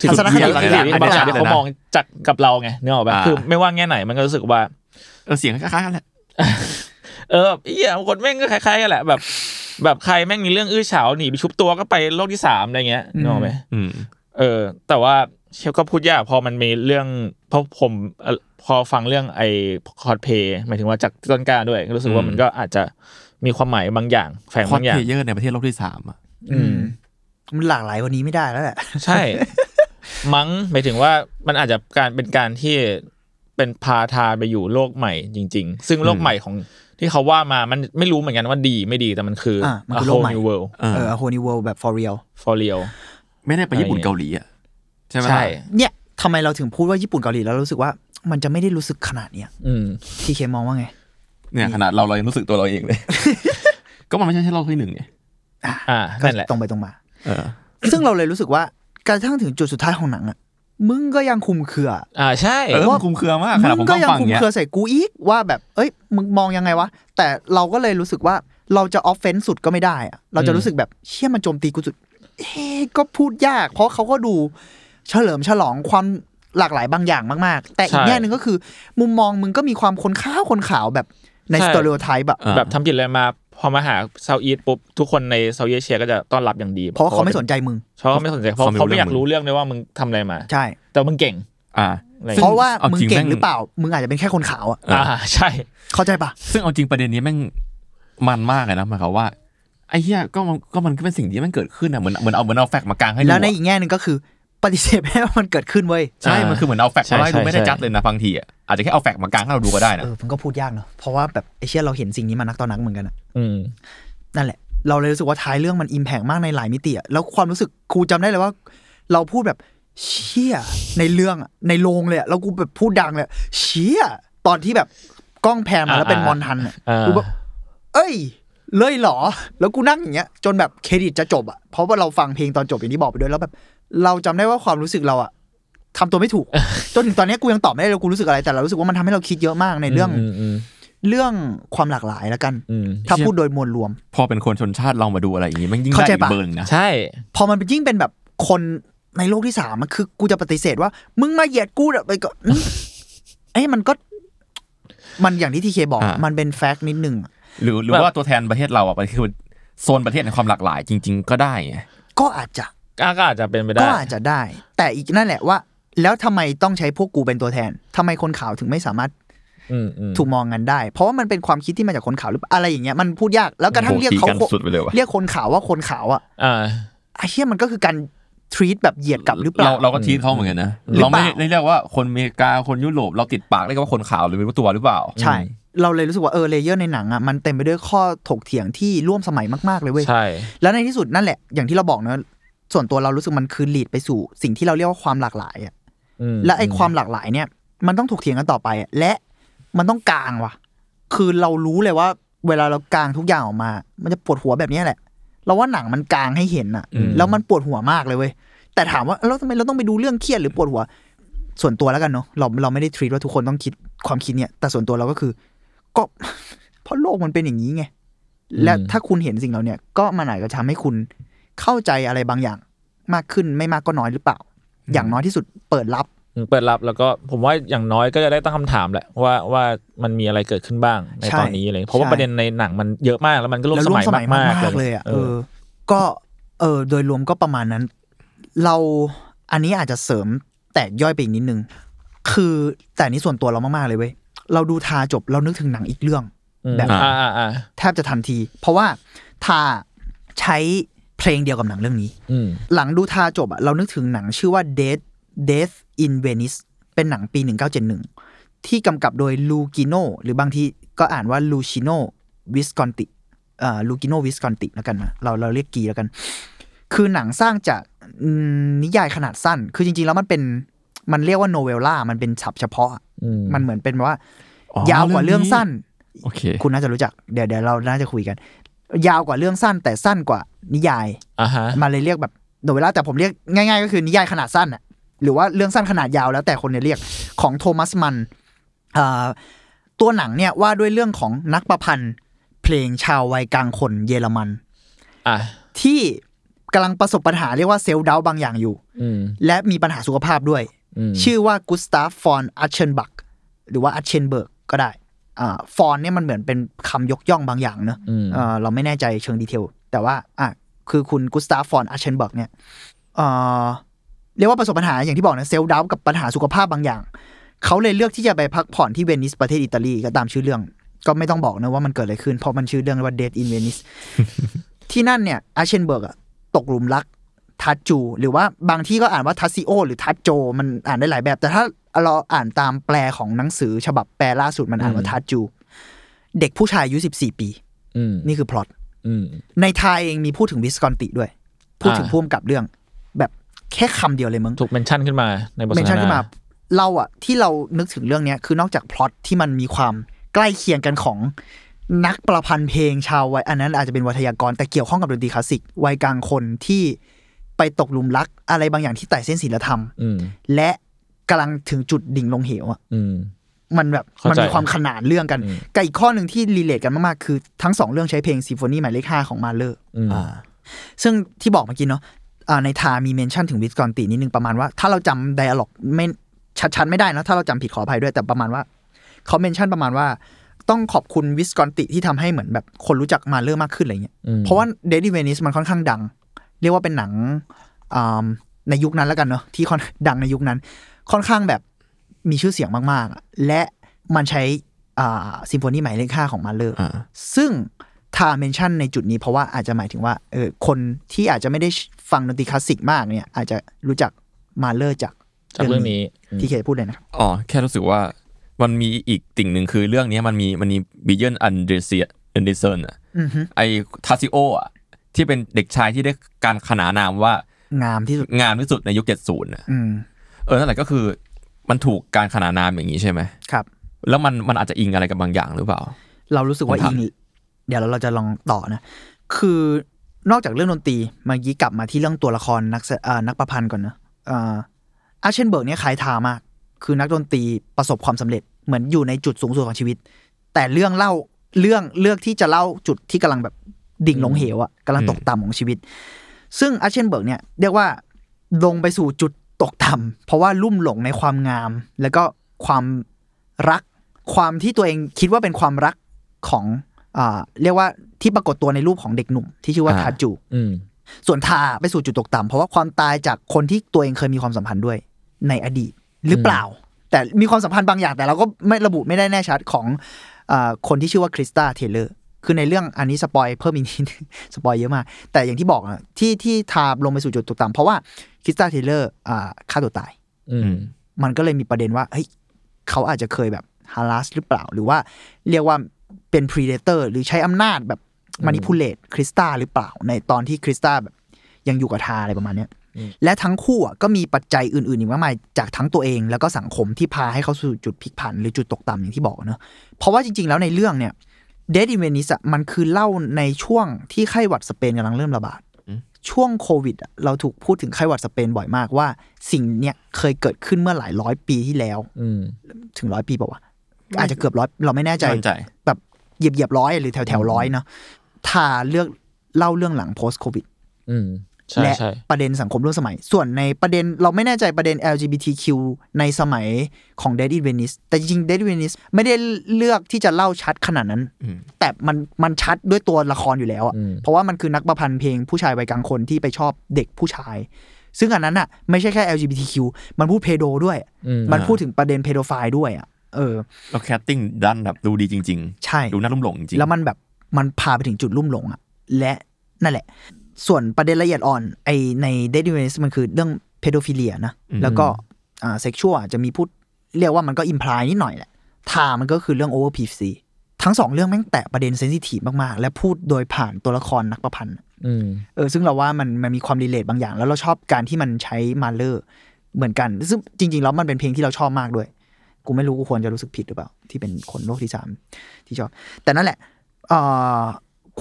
ถึงทัศนคติบางอย่างที่เขามองจากกับเราไงนึกออกป่ะคือไม่ว่าแง่ไหนมันก็รู้สึกว่าเสียงคล้ายๆกันแหละไอ้เหี้ยคนแม่งก็คล้ายๆกันแหละแบบ แบบใครแม่งมีเรื่องอื้อฉาวหนีไปชุบตัวก็ไปโลกที่3อะไรเงี้ยนึกออกมั้ยแต่ว่าเชฟก็พูดยากพอมันมีเรื่องพอผมพอฟังเรื่องไอ้คอสเพย์หมายถึงว่าจากต้นกล้าด้วยรู้สึกว่ามันก็อาจจะมีความหมายบางอย่างแฝงบางอย่างคอสเพลเยอร์ในประเทศโลกที่3อ่ะมันหลากหลายกว่านี้ไม่ได้แล้วแหละใช่มั้งหมายถึงว่ามันอาจจะการเป็นการที่เป็นพาทาไปอยู่โลกใหม่จริงๆซึ่งโลกใหม่ของที่เขาว่ามามันไม่รู้เหมือนกันว่าดีไม่ดีแต่มันคือ A Whole New World A Whole New World แบบ for real ไม่ได้ไปญี่ปุ่นเกาหลีอ่ะใช่มั้ยใช่เนี่ยทำไมเราถึงพูดว่าญี่ปุ่นเกาหลีแล้วรู้สึกว่ามันจะไม่ได้รู้สึกขนาดเนี้ยทีเคมองว่าไงเนี่ยขนาดเรายังรู้สึกตัวเราเองเลยก็มันไม่ใช่แค่เราที่1ไงนั่นแหละตรงไปตรงมาซึ่งเราเลยรู้สึกว่ากระทั่งถึงจุดสุดท้ายของหนังอ่ะมึงก็ยังคุมเครือใช่ว่าคุมเครือมากขนาดผมก็ยังคุมเครือใส่กูอีกว่าแบบเอ้ยมึงมองยังไงวะแต่เราก็เลยรู้สึกว่าเราจะออฟเฟนส์สุดก็ไม่ได้อ่ะเราจะรู้สึกแบบเชี่ยมันโจมตีกูสุดเฮ้ก็พูดยากเพราะเขาก็ดูเฉลิมฉลองความหลากหลายบางอย่างมากๆแต่อีกแง่นึงก็คือมุมมองมึงก็มีความคนขาวแบบในสเตอริโอไทป์แบบทำผิดอะไรมาพอมาหาเซาท์อีสต์ปุ๊บทุกคนในเซาท์อีสต์เอเชียก็จะต้อนรับอย่างดีเพราะเขาไม่สนใจมึงเพราะเขาไม่อยากรู้เรื่องด้วยว่ามึงทำอะไรมาใช่แต่มึงเก่งเพราะว่ามึงเก่งหรือเปล่ามึงอาจจะเป็นแค่คนขาวใช่เข้าใจปะซึ่งเอาจริงประเด็นนี้แม่งมันมากเลยนะหมายความว่าไอ้เหี้ยก็มันก็เป็นสิ่งที่มันเกิดขึ้นอ่ะเหมือนเอาแฟกต์มากางให้ดูแล้วในอีกแง่นึงก็คือปฏิเสธให้ว่ามันเกิดขึ้นเว้ยใช่มันคือเหมือนเอาแฟกต์มาให้ดูไม่ได้จัดเลยนะบางทีอ่ะอาจจะแค่เอาแฟกต์มากางให้เราดูก็ได้นะมันก็พูดยากเนาะเพราะว่าแบบไอ้เหี้ยเราเห็นสิ่งนี้มานักต่อนักเหมือนกันนั่นแหละเราเลยรู้สึกว่าท้ายเรื่องมัน impact มากในหลายมิติอ่ะแล้วความรู้สึกครูจำได้เลยว่าเราพูดแบบเชี่ยในเรื่องอ่ะในโรงเลยอ่ะแล้วกูแบบพูดดังเลยเชี่ยตอนที่แบบกล้องแพนมาแล้วเป็นมอนทันอ่ะกูแบบเอ้ยเลยเหรอแล้วกูนั่งอย่างเงี้ยจนแบบเครดิตจะจบอ่ะเพราะว่าเราฟังเพลงตอนจบอย่างที่บอกไปด้วยแล้วแบบเราจำได้ว่าความรู้สึกเราอ่ะทำตัวไม่ถูก จนถึงตอนนี้กูยังตอบไม่ได้เลยกูรู้สึกอะไรแต่เรารู้สึกว่ามันทำให้เราคิดเยอะมากในเรื่องความหลากหลายแล้วกันถ้าพูดโดยมวลรวมพอเป็นคนชนชาติเรามาดูอะไรอย่างงี้มันยิ่งได้เบิร์นนะใช่พอมันยิ่งเป็นแบบคนในโลกที่3มันคือกูจะปฏิเสธว่ามึงมาเหยียดกูอ่ะไปก็เอ้ยมันอย่างที่ทีเคบอกมันเป็นแฟกต์นิดนึงหรือว่าตัวแทนประเทศเราอ่ะมันคือโซนประเทศในความหลากหลายจริงๆก็ได้ก็อาจจะเป็นไปได้ก็อาจจะได้แต่อีกนั่นแหละว่าแล้วทำไมต้องใช้พวกกูเป็นตัวแทนทำไมคนขาวถึงไม่สามารถถูกมองกันได้เพราะว่ามันเป็นความคิดที่มาจากคนขาวหรืออะไรอย่างเงี้ยมันพูดยากแล้วกระทั่งเรียกคนขาวว่าคนขาวอ่ะไอ้เหี้ยมันก็คือการทรีตแบบเหยียดกลับหรือเปล่าเราก็ทรีตเขาเหมือนกันนะเราไม่ได้เรียกว่าคนอเมริกาคนยุโรปเราติดปากเรียกว่าคนขาวหรือเป็นตัวหรือเปล่าใช่เราเลยรู้สึกว่าเลเยอร์ในหนังอ่ะมันเต็มไปด้วยข้อถกเถียงที่ร่วมสมัยมากๆเลยเว้ยใช่แล้วในที่สุดนั่นแหละอย่างที่เราบอกนะส่วนตัวเรารู้สึกมันคือลีดไปสู่สิ่งที่เราเรียกว่าความหลากหลายอ่ะและไอ้ความหลากหลายเนี่ยมันต้องถกเถียงกันต่อไปและมันต้องกลางว่ะคือเรารู้เลยว่าเวลาเรากลางทุกอย่างออกมามันจะปวดหัวแบบนี้แหละเราว่าหนังมันกลางให้เห็นอ่ะแล้วมันปวดหัวมากเลยเว้ยแต่ถามว่าแล้วทำไมเราต้องไปดูเรื่องเครียดหรือปวดหัวส่วนตัวแล้วกันเนาะเราไม่ได้ทรีตว่าทุกคนต้องคิดความคิดเนี่ยแต่ส่วนตัวเราก็คือก็เพราะโลกมันเป็นอย่างนี้ไงและถ้าคุณเห็นสิ่งเหล่านี้ก็มันอาจจะทำให้คุณเข้าใจอะไรบางอย่างมากขึ้นไม่มากก็น้อยหรือเปล่าอย่างน้อยที่สุดเปิดรับแล้วก็ผมว่าอย่างน้อยก็จะได้ตั้งคำถามแหละว่ามันมีอะไรเกิดขึ้นบ้างในตอนนี้อะไรเพราะว่าประเด็นในหนังมันเยอะมากแล้วมันก็ร่วมสมัยมากๆเลยก็โดยรวมก็ประมาณนั้นเราอันนี้อาจจะเสริมแตกย่อยไปอีกนิดนึงคือแต่นี้ส่วนตัวเรามากๆเลยเว้ยเราดูทาจบเรานึกถึงหนังอีกเรื่องแบบแทบจะทันทีเพราะว่าทาใช้เพลงเดียวกับหนังเรื่องนี้หลังดูทาจบอ่ะเรานึกถึงหนังชื่อว่า Death in Venice เป็นหนังปี1971ที่กำกับโดยลูกิโนหรือบางทีก็อ่านว่าลูชิโนวิสคอนติลูกิโนวิสคอนติแล้วกันนะเราเรียกกีแล้วกันคือหนังสร้างจากนิยายขนาดสั้นคือจริงๆแล้วมันเรียกว่าโนเวลล่ามันเป็นศัพท์เฉพาะมันเหมือนเป็นว่ายาวกว่าเรื่องสั้นโอเคคุณน่าจะรู้จักเดี๋ยวเราน่าจะคุยกันยาวกว่าเรื่องสั้นแต่สั้นกว่านิยายมาเลยเรียกแบบโนเวลล่าแต่ผมเรียกง่ายๆก็คือนิยายขนาดสั้นหรือว่าเรื่องสั้นขนาดยาวแล้วแต่คนเนี่ยเรียกของโทมัสมันตัวหนังเนี่ยว่าด้วยเรื่องของนักประพันธ์เพลงชาววัยกลางคนเยอรมันที่กำลังประสบปัญหาเรียกว่าเซลล์ดาวบางอย่างอยู่และมีปัญหาสุขภาพด้วยชื่อว่ากุสตาฟ ฟอน อัชเชนบักหรือว่าอัชเชนเบิร์กก็ได้ ฟอนต์เนี่ยมันเหมือนเป็นคำยกย่องบางอย่างเนอะเราไม่แน่ใจเชิงดีเทลแต่ว่าคือคุณกุสตาฟฟอนอาร์เชนเบิร์กเนี่ยเรียกว่าประสบปัญหาอย่างที่บอกนะเซลล์ดาวกับปัญหาสุขภาพบางอย่างเขาเลยเลือกที่จะไปพักผ่อนที่เวนิสประเทศอิตาลีก็ตามชื่อเรื่องก็ไม่ต้องบอกนะว่ามันเกิดอะไรขึ้นเพราะมันชื่อเรื่องว่า Death in Venice ที่นั่นเนี่ยอาร์เชนเบิร์กตกหลุมรักทัชจูหรือว่าบางที่ก็อ่านว่าทัชซิโอหรือทัชโจมันอ่านได้หลายแบบแต่ถ้าเราอ่านตามแปลของหนังสือฉบับแปลล่าสุดมันอ่านว่าทัชจูเด็กผู้ชายอายุ14ปีนี่คือพล็อตในไทยเองมีพูดถึงวิสคอนติด้วยพูดถึงพ่วงกับเรื่องแบบแค่คำเดียวเลยมึงถูกเมนชั่นขึ้นมาในบทสนทนาเมนชั่นขึ้นมาเราที่เรานึกถึงเรื่องนี้คือนอกจากพล็อตที่มันมีความใกล้เคียงกันของนักประพันธ์เพลงชาววัยอันนั้นอาจจะเป็นไวยากรแต่เกี่ยวข้องกับดนตรีคลาสสิกวัยกลางคนที่ไปตกหลุมรักอะไรบางอย่างที่ไต่เส้นศีลธรรมและกำลังถึงจุดดิ่งลงเหวมันแบบมันมีความขนานเรื่องกันกับอีกข้อหนึ่งที่รีเลทกันมากๆคือทั้ง2เรื่องใช้เพลงซิมโฟนีหมายเลข5ของ Mahler ซึ่งที่บอกเมื่อกี้เนาะในทามีเมนชั่นถึงวิสคอนตินิดนึงประมาณว่าถ้าเราจำไดอะล็อกไม่ชัดๆไม่ได้นะถ้าเราจำผิดขออภัยด้วยแต่ประมาณว่าเขาเมนชั่นประมาณว่าต้องขอบคุณวิสคอนติที่ทำให้เหมือนแบบคนรู้จัก Mahler มากขึ้นอะไรเงี้ยเพราะว่า Death in Venice มันค่อนข้างดังเรียกว่าเป็นหนังในยุคนั้นแล้วกันเนาะที่ค่อนดังในยุคนั้นค่อนข้างแบบมีชื่อเสียงมากๆและมันใช้ซิมโฟนีหมายเลข5ของMahlerซึ่งถ้าเมนชั่นในจุดนี้เพราะว่าอาจจะหมายถึงว่าคนที่อาจจะไม่ได้ฟังดนตรีคลาสสิกมากเนี่ยอาจจะรู้จักMahlerจากเรื่องนี้ที่เคยพูดเลยนะอ๋อแค่รู้สึกว่ามันมีอีกติ่งหนึ่งคือเรื่องนี้มันมีบิเยิร์นอันเดรเซียอันเดรเซนอ่ะไอทาซิโออ่ะที่เป็นเด็กชายที่ได้การขนานนามว่างามที่สุดในยุค70น่ะนั่นแหละก็คือมันถูกการขนานนามอย่างนี้ใช่ไหมครับแล้วมันอาจจะอิงอะไรกับบางอย่างหรือเปล่าเรารู้สึกว่าอิงเดี๋ยวเราจะลองต่อนะคือนอกจากเรื่องดนตรีเมื่อกี้กลับมาที่เรื่องตัวละครนักประพันธ์ก่อนนะอาร์เชนเบิร์กเนี่ยคล้ายทามากคือนักดนตรีประสบความสำเร็จเหมือนอยู่ในจุดสูงสุดของชีวิตแต่เรื่องเล่าเลือกที่จะเล่าจุดที่กำลังแบบดิ่งลงเหวกำลังตกต่ำของชีวิตซึ่งอาร์เชนเบิร์กเนี่ยเรียกว่าลงไปสู่จุดตกต่ำเพราะว่าลุ่มหลงในความงามแล้วก็ความรักความที่ตัวเองคิดว่าเป็นความรักของเรียกว่าที่ปรากฏตัวในรูปของเด็กหนุ่มที่ชื่อว่าทาจูส่วนทาไปสู่จุดตกต่ำเพราะว่าความตายจากคนที่ตัวเองเคยมีความสัมพันธ์ด้วยในอดีตหรือเปล่าแต่มีความสัมพันธ์บางอย่างแต่เราก็ไม่ระบุไม่ได้แน่ชัดของคนที่ชื่อว่าคริสตาเทเลอร์คือในเรื่องอันนี้สปอยเพิ่มอีกนิดสปอยเยอะมากแต่อย่างที่บอกนะที่ทาลงไปสู่จุดตกต่ำเพราะว่าคริสตาเทเลอร์ฆ่าตัวตายมันก็เลยมีประเด็นว่าเฮ้ยเขาอาจจะเคยแบบฮารัสหรือเปล่าหรือว่าเรียกว่าเป็นพรีเดเตอร์หรือใช้อำนาจแบบมานิพูเลตคริสตาหรือเปล่าในตอนที่คริสตาแบบยังอยู่กับทาอะไรประมาณนี้และทั้งคู่ก็มีปัจจัยอื่นๆอีกมากมายจากทั้งตัวเองแล้วก็สังคมที่พาให้เขาสู่จุดพลิกผันหรือจุดตกต่ำอย่างที่บอกเนอะเพราะว่าจริงๆแล้วในเรื่องเนี่ยDeath in Venice มันคือเล่าในช่วงที่ไข้หวัดสเปนกำลังเริ่มระบาดช่วงโควิดเราถูกพูดถึงไข้หวัดสเปนบ่อยมากว่าสิ่งเนี้ยเคยเกิดขึ้นเมื่อหลายร้อยปีที่แล้วถึง100ปีป่าววะอาจจะเกือบ100เราไม่แน่ใจแบบเหยียบๆ100หรือแถวๆ100เนาะถ้าเลือกเล่าเรื่องหลัง post covid และประเด็นสังคมร่วมสมัยส่วนในประเด็นเราไม่แน่ใจประเด็น LGBTQ ในสมัยของ Death in Venice แต่จริงๆ Death in Venice ไม่ได้เลือกที่จะเล่าชัดขนาดนั้นแต่มันชัดด้วยตัวละครอยู่แล้วเพราะว่ามันคือนักประพันธ์เพลงผู้ชายวัยกลางคนที่ไปชอบเด็กผู้ชายซึ่งอันนั้นน่ะไม่ใช่แค่ LGBTQ มันพูดเพโดด้วยมันพูดถึงประเด็นเพโดไฟล์ด้วยแล้วแคสติ้งดันแบบดูดีจริงๆใช่ดูน่าลุ่มหลงจริงแล้วมันแบบมันพาไปถึงจุดลุ่มหลงและนั่นแหละส่วนประเด็นละเอียดอ่อนใน Death in Venice มันคือเรื่อง pedophilia นะแล้วก็sexual อาจจะมีพูดเรียกว่ามันก็ imply นิดหน่อยแหละทามันก็คือเรื่อง over PC ทั้ง2เรื่องแม่งแตะประเด็น sensitive มากๆและพูดโดยผ่านตัวละครนักประพันธ์ซึ่งเราว่ามันมีความ relate บางอย่างแล้วเราชอบการที่มันใช้ Mahler เหมือนกันซึ่งจริงๆแล้วมันเป็นเพลงที่เราชอบมากด้วยกูไม่รู้กูควรจะรู้สึกผิดหรือเปล่าที่เป็นคนโลกที่3ที่ชอบแต่นั่นแหละ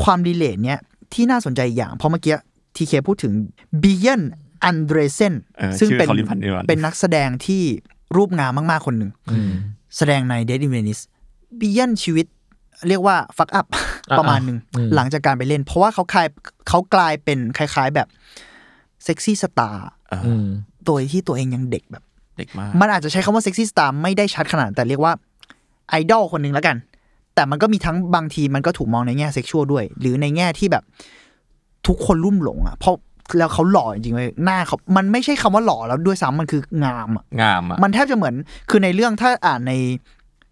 ความ relate เนี้ยที่น่าสนใจอย่างเพราะเมื่อกี้ทีเคพูดถึงบิเยิร์นอันเดรเซนซึ่งเป็นนักแสดงที่รูปงามมากๆคนหนึ่งแสดงใน Death in Venice บิเยิร์นชีวิตเรียกว่าฟักอัพประมาณหนึ่งหลังจากการไปเล่นเพราะว่าเขากลายเป็นคล้ายๆแบบเซ็กซี่สตาร์โดยที่ตัวเองยังเด็กแบบเด็กมากมันอาจจะใช้คำว่าเซ็กซี่สตาร์ไม่ได้ชัดขนาดแต่เรียกว่าไอดอลคนหนึ่งแล้วกัน แต่มันก็มีทั้งบางทีมันก็ถูกมองในแง่เซ็กชวลด้วยหรือในแง่ที่แบบทุกคนลุ่มหลงอ่ะเพราะแล้วเขาหล่อจริงๆเลยหน้าเขามันไม่ใช่คำว่าหล่อแล้วด้วยซ้ำมันคืองามอ่ะงามอ่ะมันแทบจะเหมือนคือในเรื่องถ้าอ่านใน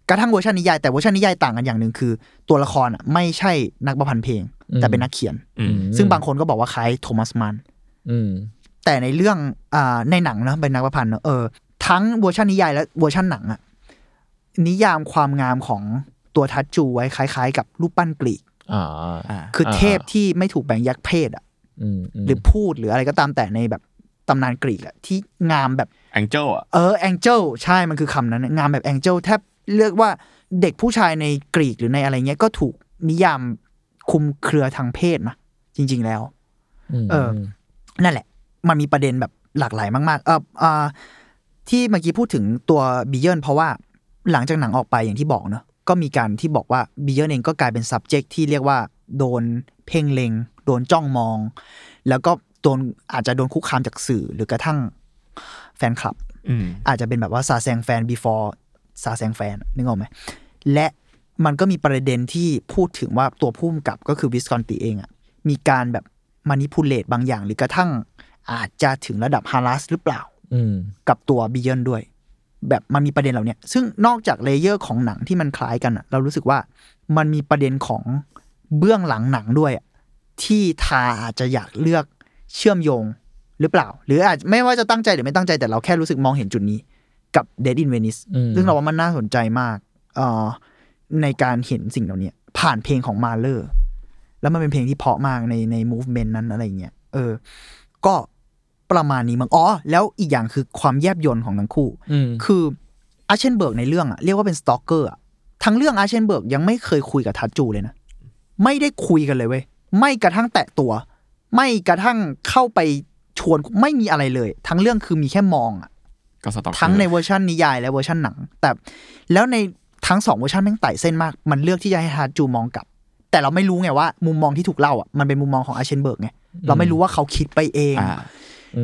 กระทั่งเวอร์ชันนิยายแต่เวอร์ชันนิยายต่างกันอย่างนึงคือตัวละครอ่ะไม่ใช่นักประพันธ์เพลงแต่เป็นนักเขียนซึ่งบางคนก็บอกว่าคล้ายโทมัสมันแต่ในเรื่องในหนังนะเป็นนักประพันธ์นะทั้งเวอร์ชันนิยายและเวอร์ชันหนังอ่ะนิยามความงามของตัวทัชจูไว้คล้ายๆกับรูปปั้นกรีกคือเทพที่ไม่ถูกแบ่งแยกเพศอ่ะหรือพูดหรืออะไรก็ตามแต่ในแบบตำนานกรีกอะที่งามแบบแองเจิลอะแองเจิลใช่มันคือคำนั้นงามแบบแองเจิลแทบเรียกว่าเด็กผู้ชายในกรีกหรือในอะไรเงี้ยก็ถูกนิยามคุมเครือทางเพศนะจริงๆแล้วนั่นแหละมันมีประเด็นแบบหลากหลายมากๆที่เมื่อกี้พูดถึงตัวบีเยิร์นเพราะว่าหลังจากหนังออกไปอย่างที่บอกเนอะก็มีการที่บอกว่าบีเยิร์นเองก็กลายเป็น subject ที่เรียกว่าโดนเพ่งเล็งโดนจ้องมองแล้วก็โดนอาจจะโดนคุกคามจากสื่อหรือกระทั่งแฟนคลับอาจจะเป็นแบบว่าซาแซงแฟน before ซาแซงแฟนนึกออกไหมและมันก็มีประเด็นที่พูดถึงว่าตัวผู้กำกับก็คือวิสคอนติเองอ่ะมีการแบบ manipulate บางอย่างหรือกระทั่งอาจจะถึงระดับ harass หรือเปล่ากับตัวบีเยิร์นด้วยแบบมันมีประเด็นเหล่านี้ซึ่งนอกจากเลเยอร์ของหนังที่มันคล้ายกันอ่ะเรารู้สึกว่ามันมีประเด็นของเบื้องหลังหนังด้วยที่ทาอาจจะอยากเลือกเชื่อมโยงหรือเปล่าหรืออาจไม่ว่าจะตั้งใจหรือไม่ตั้งใจแต่เราแค่รู้สึกมองเห็นจุดนี้กับ Death in Venice ซึ่งเราว่ามันน่าสนใจมากในการเห็นสิ่งเหล่านี้ผ่านเพลงของ Mahler แล้วมันเป็นเพลงที่เพราะมากใน movement นั้นอะไรเงี้ยก็ประมาณนี้มั้งแล้วอีกอย่างคือความแยบยลของทั้งคู่คืออาร์เชนเบิร์กในเรื่องอ่ะเรียกว่าเป็นสตอเกอร์อ่ะทั้งเรื่องอาร์เชนเบิร์กยังไม่เคยคุยกับทัชจูเลยนะไม่ได้คุยกันเลยเว้ยไม่กระทั่งแตะตัวไม่กระทั่งเข้าไปชวนไม่มีอะไรเลยทั้งเรื่องคือมีแค่มองอ่ะทั้งในเวอร์ชันนิยายและเวอร์ชันหนังแต่แล้วในทั้ง2เวอร์ชันแม่งไต่เส้นมากมันเลือกที่จะให้ทัชจูมองกลับแต่เราไม่รู้ไงว่ามุมมองที่ถูกเล่าอ่ะมันเป็นมุมมองของอาร์เชนเบิร์กไงเราไม่รู้ว่าเขาคิดไปเอง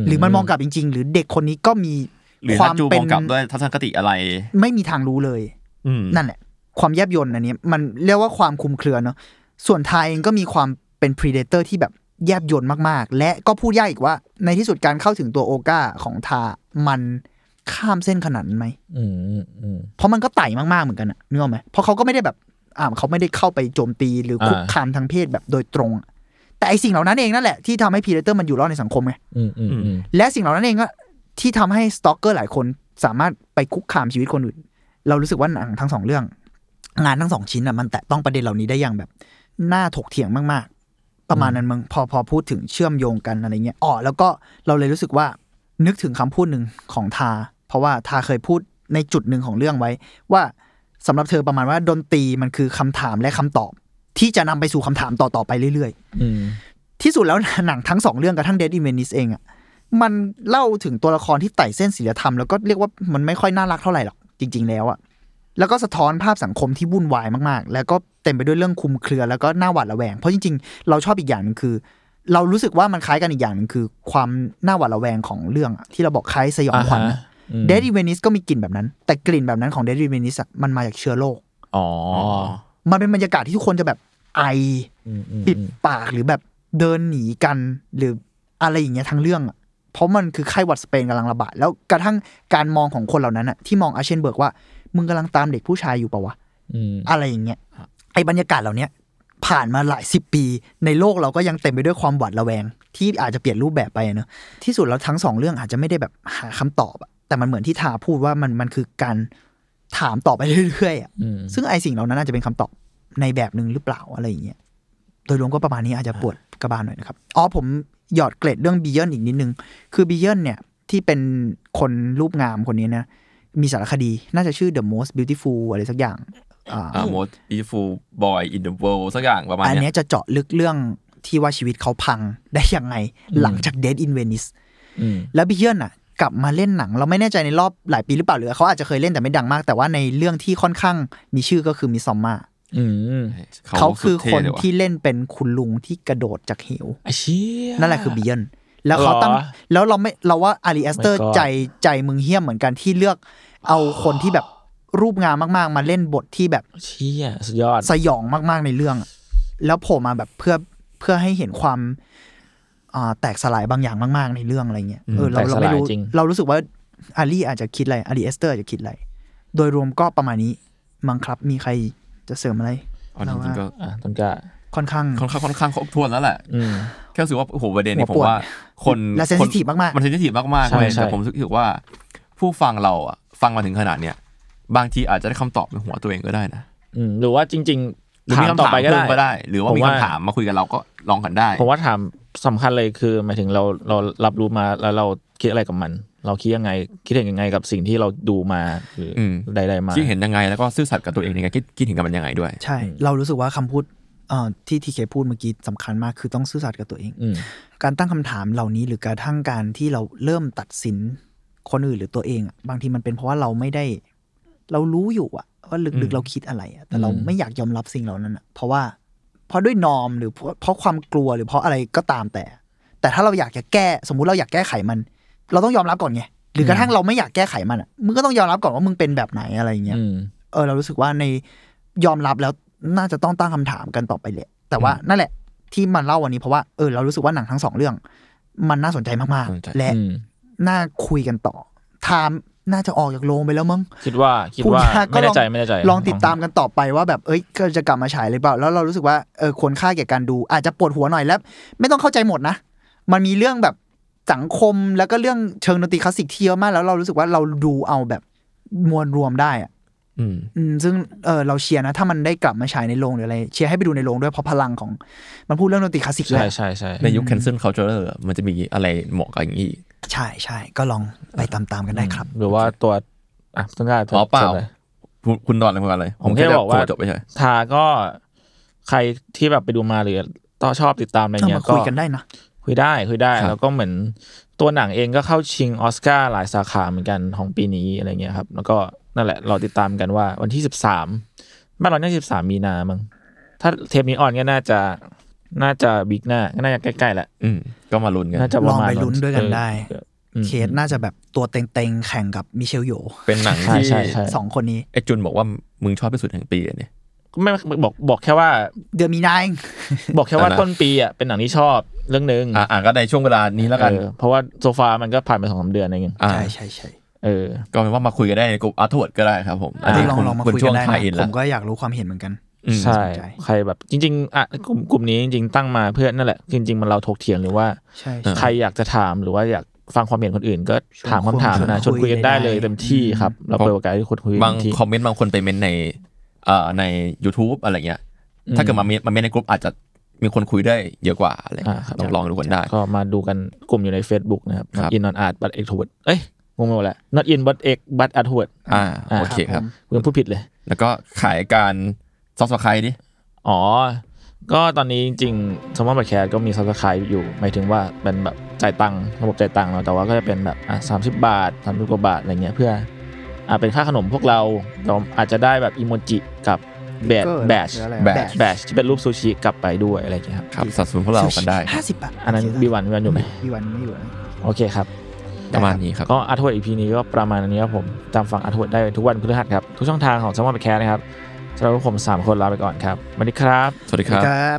หรือมันมองกลับจริงๆหรือเด็กคนนี้ก็มีความเป็นมองกลับด้วยทัศนคติอะไรไม่มีทางรู้เลยนั่นแหละความแยบยลอันนี้มันเรียกว่าความคลุมเครือเนาะส่วนไทยเองก็มีความเป็น predator ที่แบบแยบยลมากๆและก็พูดยากอีกว่าในที่สุดการเข้าถึงตัวโอก้าของทามันข้ามเส้นขนาดนั้นไหมเพราะมันก็ไต่มากๆเหมือนกันนะนึกออกไหมเพราะเขาก็ไม่ได้แบบเขาไม่ได้เข้าไปโจมตีหรือคุกคามทางเพศแบบโดยตรงแต่ไอสิ่งเหล่านั้นเองนั่นแหละที่ทำให้ predator มันอยู่รอดในสังคมไงและสิ่งเหล่านั้นเองก็ที่ทำให้ stalker หลายคนสามารถไปคุกคามชีวิตคนอื่นเรารู้สึกว่าหนังทั้งสองเรื่องงานทั้งสองชิ้นอ่ะมันแตะต้องประเด็นเหล่านี้ได้อย่างแบบน่าถกเถียงมากๆประมาณนั้นมึงพอพูดถึงเชื่อมโยงกันอะไรเงี้ยแล้วก็เราเลยรู้สึกว่านึกถึงคำพูดหนึ่งของทาเพราะว่าทาเคยพูดในจุดหนึ่งของเรื่องไว้ว่าสำหรับเธอประมาณว่าดนตรีมันคือคำถามและคำตอบที่จะนำไปสู่คำถามต่อๆไปเรื่อยๆที่สุดแล้วหนังทั้งสองเรื่องกระทั่ง Death in Venice เองอ่ะมันเล่าถึงตัวละครที่ไต่เส้นศีลธรรมแล้วก็เรียกว่ามันไม่ค่อยน่ารักเท่าไหร่หรอกจริงๆแล้วอ่ะแล้วก็สะท้อนภาพสังคมที่วุ่นวายมากๆแล้วก็เต็มไปด้วยเรื่องคลุมเครือแล้วก็น่าหวาดระแวงเพราะจริงๆเราชอบอีกอย่างนึงคือเรารู้สึกว่ามันคล้ายกันอีกอย่างนึงคือความน่าหวาดระแวงของเรื่องที่เราบอกคล้ายสยองขวัญ Death in Venice ก็มีกลิ่นแบบนั้นแต่กลิ่นแบบนั้นของ Death in Venice มันมาจากเชื้อโรคมันเป็นบรรยากาศที่ทุกคนจะแบบไอปิดปากหรือแบบเดินหนีกันหรืออะไรอย่างเงี้ยทั้งเรื่องเพราะมันคือไข้หวัดสเปนกำลังระบาดแล้วกระทั่งการมองของคนเหล่านั้นน่ะที่มองอาร์เชนเบิร์กว่ามึงกำลังตามเด็กผู้ชายอยู่ป่าวะอะไรอย่างเงี้ยไอ้บรรยากาศเหล่านี้ผ่านมาหลายสิบปีในโลกเราก็ยังเต็มไปด้วยความหวาดระแวงที่อาจจะเปลี่ยนรูปแบบไปเนอะที่สุดแล้วทั้งสองเรื่องอาจจะไม่ได้แบบหาคำตอบแต่มันเหมือนที่ทาพูดว่ามันคือการถามต่อไปเรื่อยๆซึ่งไอ้สิ่งเหล่านั้นอาจจะเป็นคำตอบในแบบนึงหรือเปล่าอะไรอย่างเงี้ยโดยรวมก็ประมาณนี้อาจจะปวดกระบาลหน่อยนะครับผมหยอดเกรดเรื่องบีเยิร์นอีกนิดนึงคือบีเยิร์นเนี่ยที่เป็นคนรูปงามคนนี้นะมีสารคดีน่าจะชื่อ The Most Beautiful อะไรสักอย่างMost Beautiful Boy in the World สักอย่างประมาณนี้อันนี้จะเจาะลึกเรื่องที่ว่าชีวิตเขาพังได้ยังไงหลังจาก Death in Venice แล้วบีเยิร์นน่ะกลับมาเล่นหนังเราไม่แน่ใจในรอบหลายปีหรือเปล่าหรือเขาอาจจะเคยเล่นแต่ไม่ดังมากแต่ว่าในเรื่องที่ค่อนข้างมีชื่อก็คือมีซอมมาเขาคือคนที่เล่นเป็นคุณลุงที่กระโดดจากเหวนั่นแหละคือบีเยิร์นแล้วเขาตั้งแล้วเราว่าอารีแอสเตอร์ใจมึงเหี้ยมเหมือนกันที่เลือกเอาคนที่แบบ รูปงามมากๆมาเล่นบทที่แบบเชี่ยสุดยอดสยองมากๆในเรื่องแล้วโผล่มาแบบเพื่อให้เห็นความแตกสลายบางอย่างมากๆในเรื่องอะไรเงี้ยเราไม่รู้เรารู้สึกว่าอารีอาจจะคิดอะไรอารีเอสเตอร์อาจจะคิดอะไรโดยรวมก็ประมาณนี้มั้งครับมีใครจะเสริมอะไรจริงๆก็ต้นกล้าค่อนข้างครบถ้วนแล้วแหละแค่รู้สึกว่าโอ้โหประเด็นนี้ผมว่าคนเซนซิทีฟมากๆมันเซนซิทีฟมากๆเลยแต่ผมรู้สึกว่าผู้ฟังเราอ่ะฟังมาถึงขนาดเนี้ยบางทีอาจจะได้คำตอบในหัวตัวเองก็ได้นะหรือว่าจริงๆถามต่อไปก็ได้หรือว่ามีคำถามมาคุยกับเราก็ลองกันได้ผมว่าถามสำคัญเลยคือหมายถึงเรารับรู้มาแล้วเราคิดอะไรกับมันเราคิดยังไงคิดเห็นยังไงกับสิ่งที่เราดูมาหรือใดๆมาคิดเห็นยังไงแล้วก็ซื่อสัตย์กับตัวเองในการคิดเห็นกับมันยังไงด้วยใช่เรารู้สึกว่าคำพูดที่ทีเคพูดเมื่อกี้สำคัญมากคือต้องซื่อสัตย์กับตัวเองการตั้งคำถามเหล่านี้หรือกระทั่งการที่เราเริ่มตัดสินคนอื่นหรือตัวเองบางทีมันเป็นเพราะว่าเราไม่ได้เรารู้อยู่อะว่าลึกๆเราคิดอะไรอะแต่เราไม่อยากยอมรับสิ่งเหล่านั้นอะเพราะด้วยนอมหรือเพราะความกลัวหรือเพราะอะไรก็ตามแต่ถ้าเราอยากจะแก้สมมุติเราอยากแก้ไขมันเราต้องยอมรับก่อนไงหรือกระทั่งเราไม่อยากแก้ไขมันอะมึงก็ต้องยอมรับก่อนว่ามึงเป็นแบบไหนอะไรอย่างเงี้ยเรารู้สึกว่าในยอมรับแล้วน่าจะต้องตั้งคำถามกันต่อไปแหละแต่ว่านั่นแหละที่มันเล่าวันนี้เพราะว่าเรารู้สึกว่าหนังทั้งสองเรื่องมันน่าสนใจมากๆและน่าคุยกันต่อถามน่าจะออกจากโรงไปแล้วมั้งคิดว่าไม่แน่ใจลองติดตามกันต่อไปว่าแบบเอ้ยจะกลับมาฉายหรือเปล่าแล้วเรารู้สึกว่าควรค่าแก่การดูอาจจะปวดหัวหน่อยแล้วไม่ต้องเข้าใจหมดนะมันมีเรื่องแบบสังคมแล้วก็เรื่องเชิงดนตรีคลาสสิกที่เยอะมากแล้วเรารู้สึกว่าเราดูเอาแบบมวลรวมได้อ่ะซึ่งเราเชียร์นะถ้ามันได้กลับมาฉายในโรงหรืออะไรเชียร์ให้ไปดูในโรงด้วยเพราะพลังของมันพูดเรื่องดนตรีคลาสสิกด้วยใช่ในยุค cancel culture มันจะมีอะไรเหมาะกับอย่างนี้ใช่ใช่ก็ลองไปตามๆกันได้ครับหรือว่าตัวต้นกล้าตัวเปล่าคุณดอนอะไรกันเลยผมแค่บอกว่าทาก็ใครที่แบบไปดูมาหรือต้องชอบติดตามอะไรเงี้ยก็คุยกันได้นะคุยได้แล้วก็เหมือนตัวหนังเองก็เข้าชิงออสการ์หลายสาขาเหมือนกันของปีนี้อะไรเงี้ยครับแล้วก็นั่นแหละเราติดตามกันว่าวันที่13บ้านเราน่าจะ13มีนามั้งถ้าเทปนี้ออนก็น่าจะวีคหน้าก็น่าจะใกล้ๆแหละก็มาลุ้นกันลองไปลุ้นด้วยกันได้เคสน่าจะแบบตัวเต็งๆแข่งกับมิเชลโยเป็นหนังที่2คนนี้ไอ้จุนบอกว่ามึงชอบที่สุดแห่งปีเนี่ยก็ไม่บอกแค่ว่าเดือนมีนาบอกแค่ว่าต้นปีอ่ะเป็นหนังที่ชอบเรื่องนึงก็ในช่วงเวลานี้แล้วกันเพราะว่าโซฟามันก็ผ่านไป 2-3 เดือนอะไรเงี้ยใช่ก็เป็นว่ามาคุยกันได้ในกลุ่มArtworkก็ได้ครับผมลองมาคุยกันได้ผมก็อยากรู้ความเห็นเหมือนกันใช่ใครแบบจริงๆกลุ่มนี้จริงๆตั้งมาเพื่อนั่นแหละจริงๆมันเราถกเถียงหรือว่าใครอยากจะถามหรือว่าอยากฟังความเห็นคนอื่นก็ถามคำถามนะชวนคุยกันได้เลยเต็มที่ครับเราเปิดโอกาสให้คนคุยบางคอมเมนต์บางคนไปเม้นใน YouTube อะไรเงี้ยถ้าเกิดมาเม้นในกลุ่มอาจจะมีคนคุยได้เยอะกว่าอะไรลองดูกันได้ก็มาดูกันกลุ่มอยู่ใน Facebook นะครับ In On Art But Extrovert เอ้ยงงหมดแหละ Not In But X But Outward โอเคครับเพิ่งพูดผิดเลยแล้วก็ขายการSubscribe ดิก็ตอนนี้จริงๆ Salmon Podcast ก็มี Subscribe อยู่หมายถึงว่าเป็นแบบจ่ายตังค์ระบบจ่ายตังค์เนาะแต่ว่าก็จะเป็นแบบ30 บาท30กว่าบาทอะไรเงี้ยเพื่อเป็นค่าขนมพวกเราอาจจะได้แบบอีโมจิกับแบชที่เป็นรูปซูชิกลับไปด้วยอะไรเงี้ยครับสนับสนุนพวกเรากันได้50บาทอันนั้นB1อยู่มั้ยB1ไม่อยู่โอเคครับประมาณนี้ครับก็อัธวัต EP นี้ก็ประมาณนี้ครับผมตามฟังอัธวัตได้ทุกวันพฤหัสครับทุกช่องทางของ Salmon Podcast นะครับสำหรับผม3 คนลาไปก่อนครับสวัสดีครับสวัสดีครับ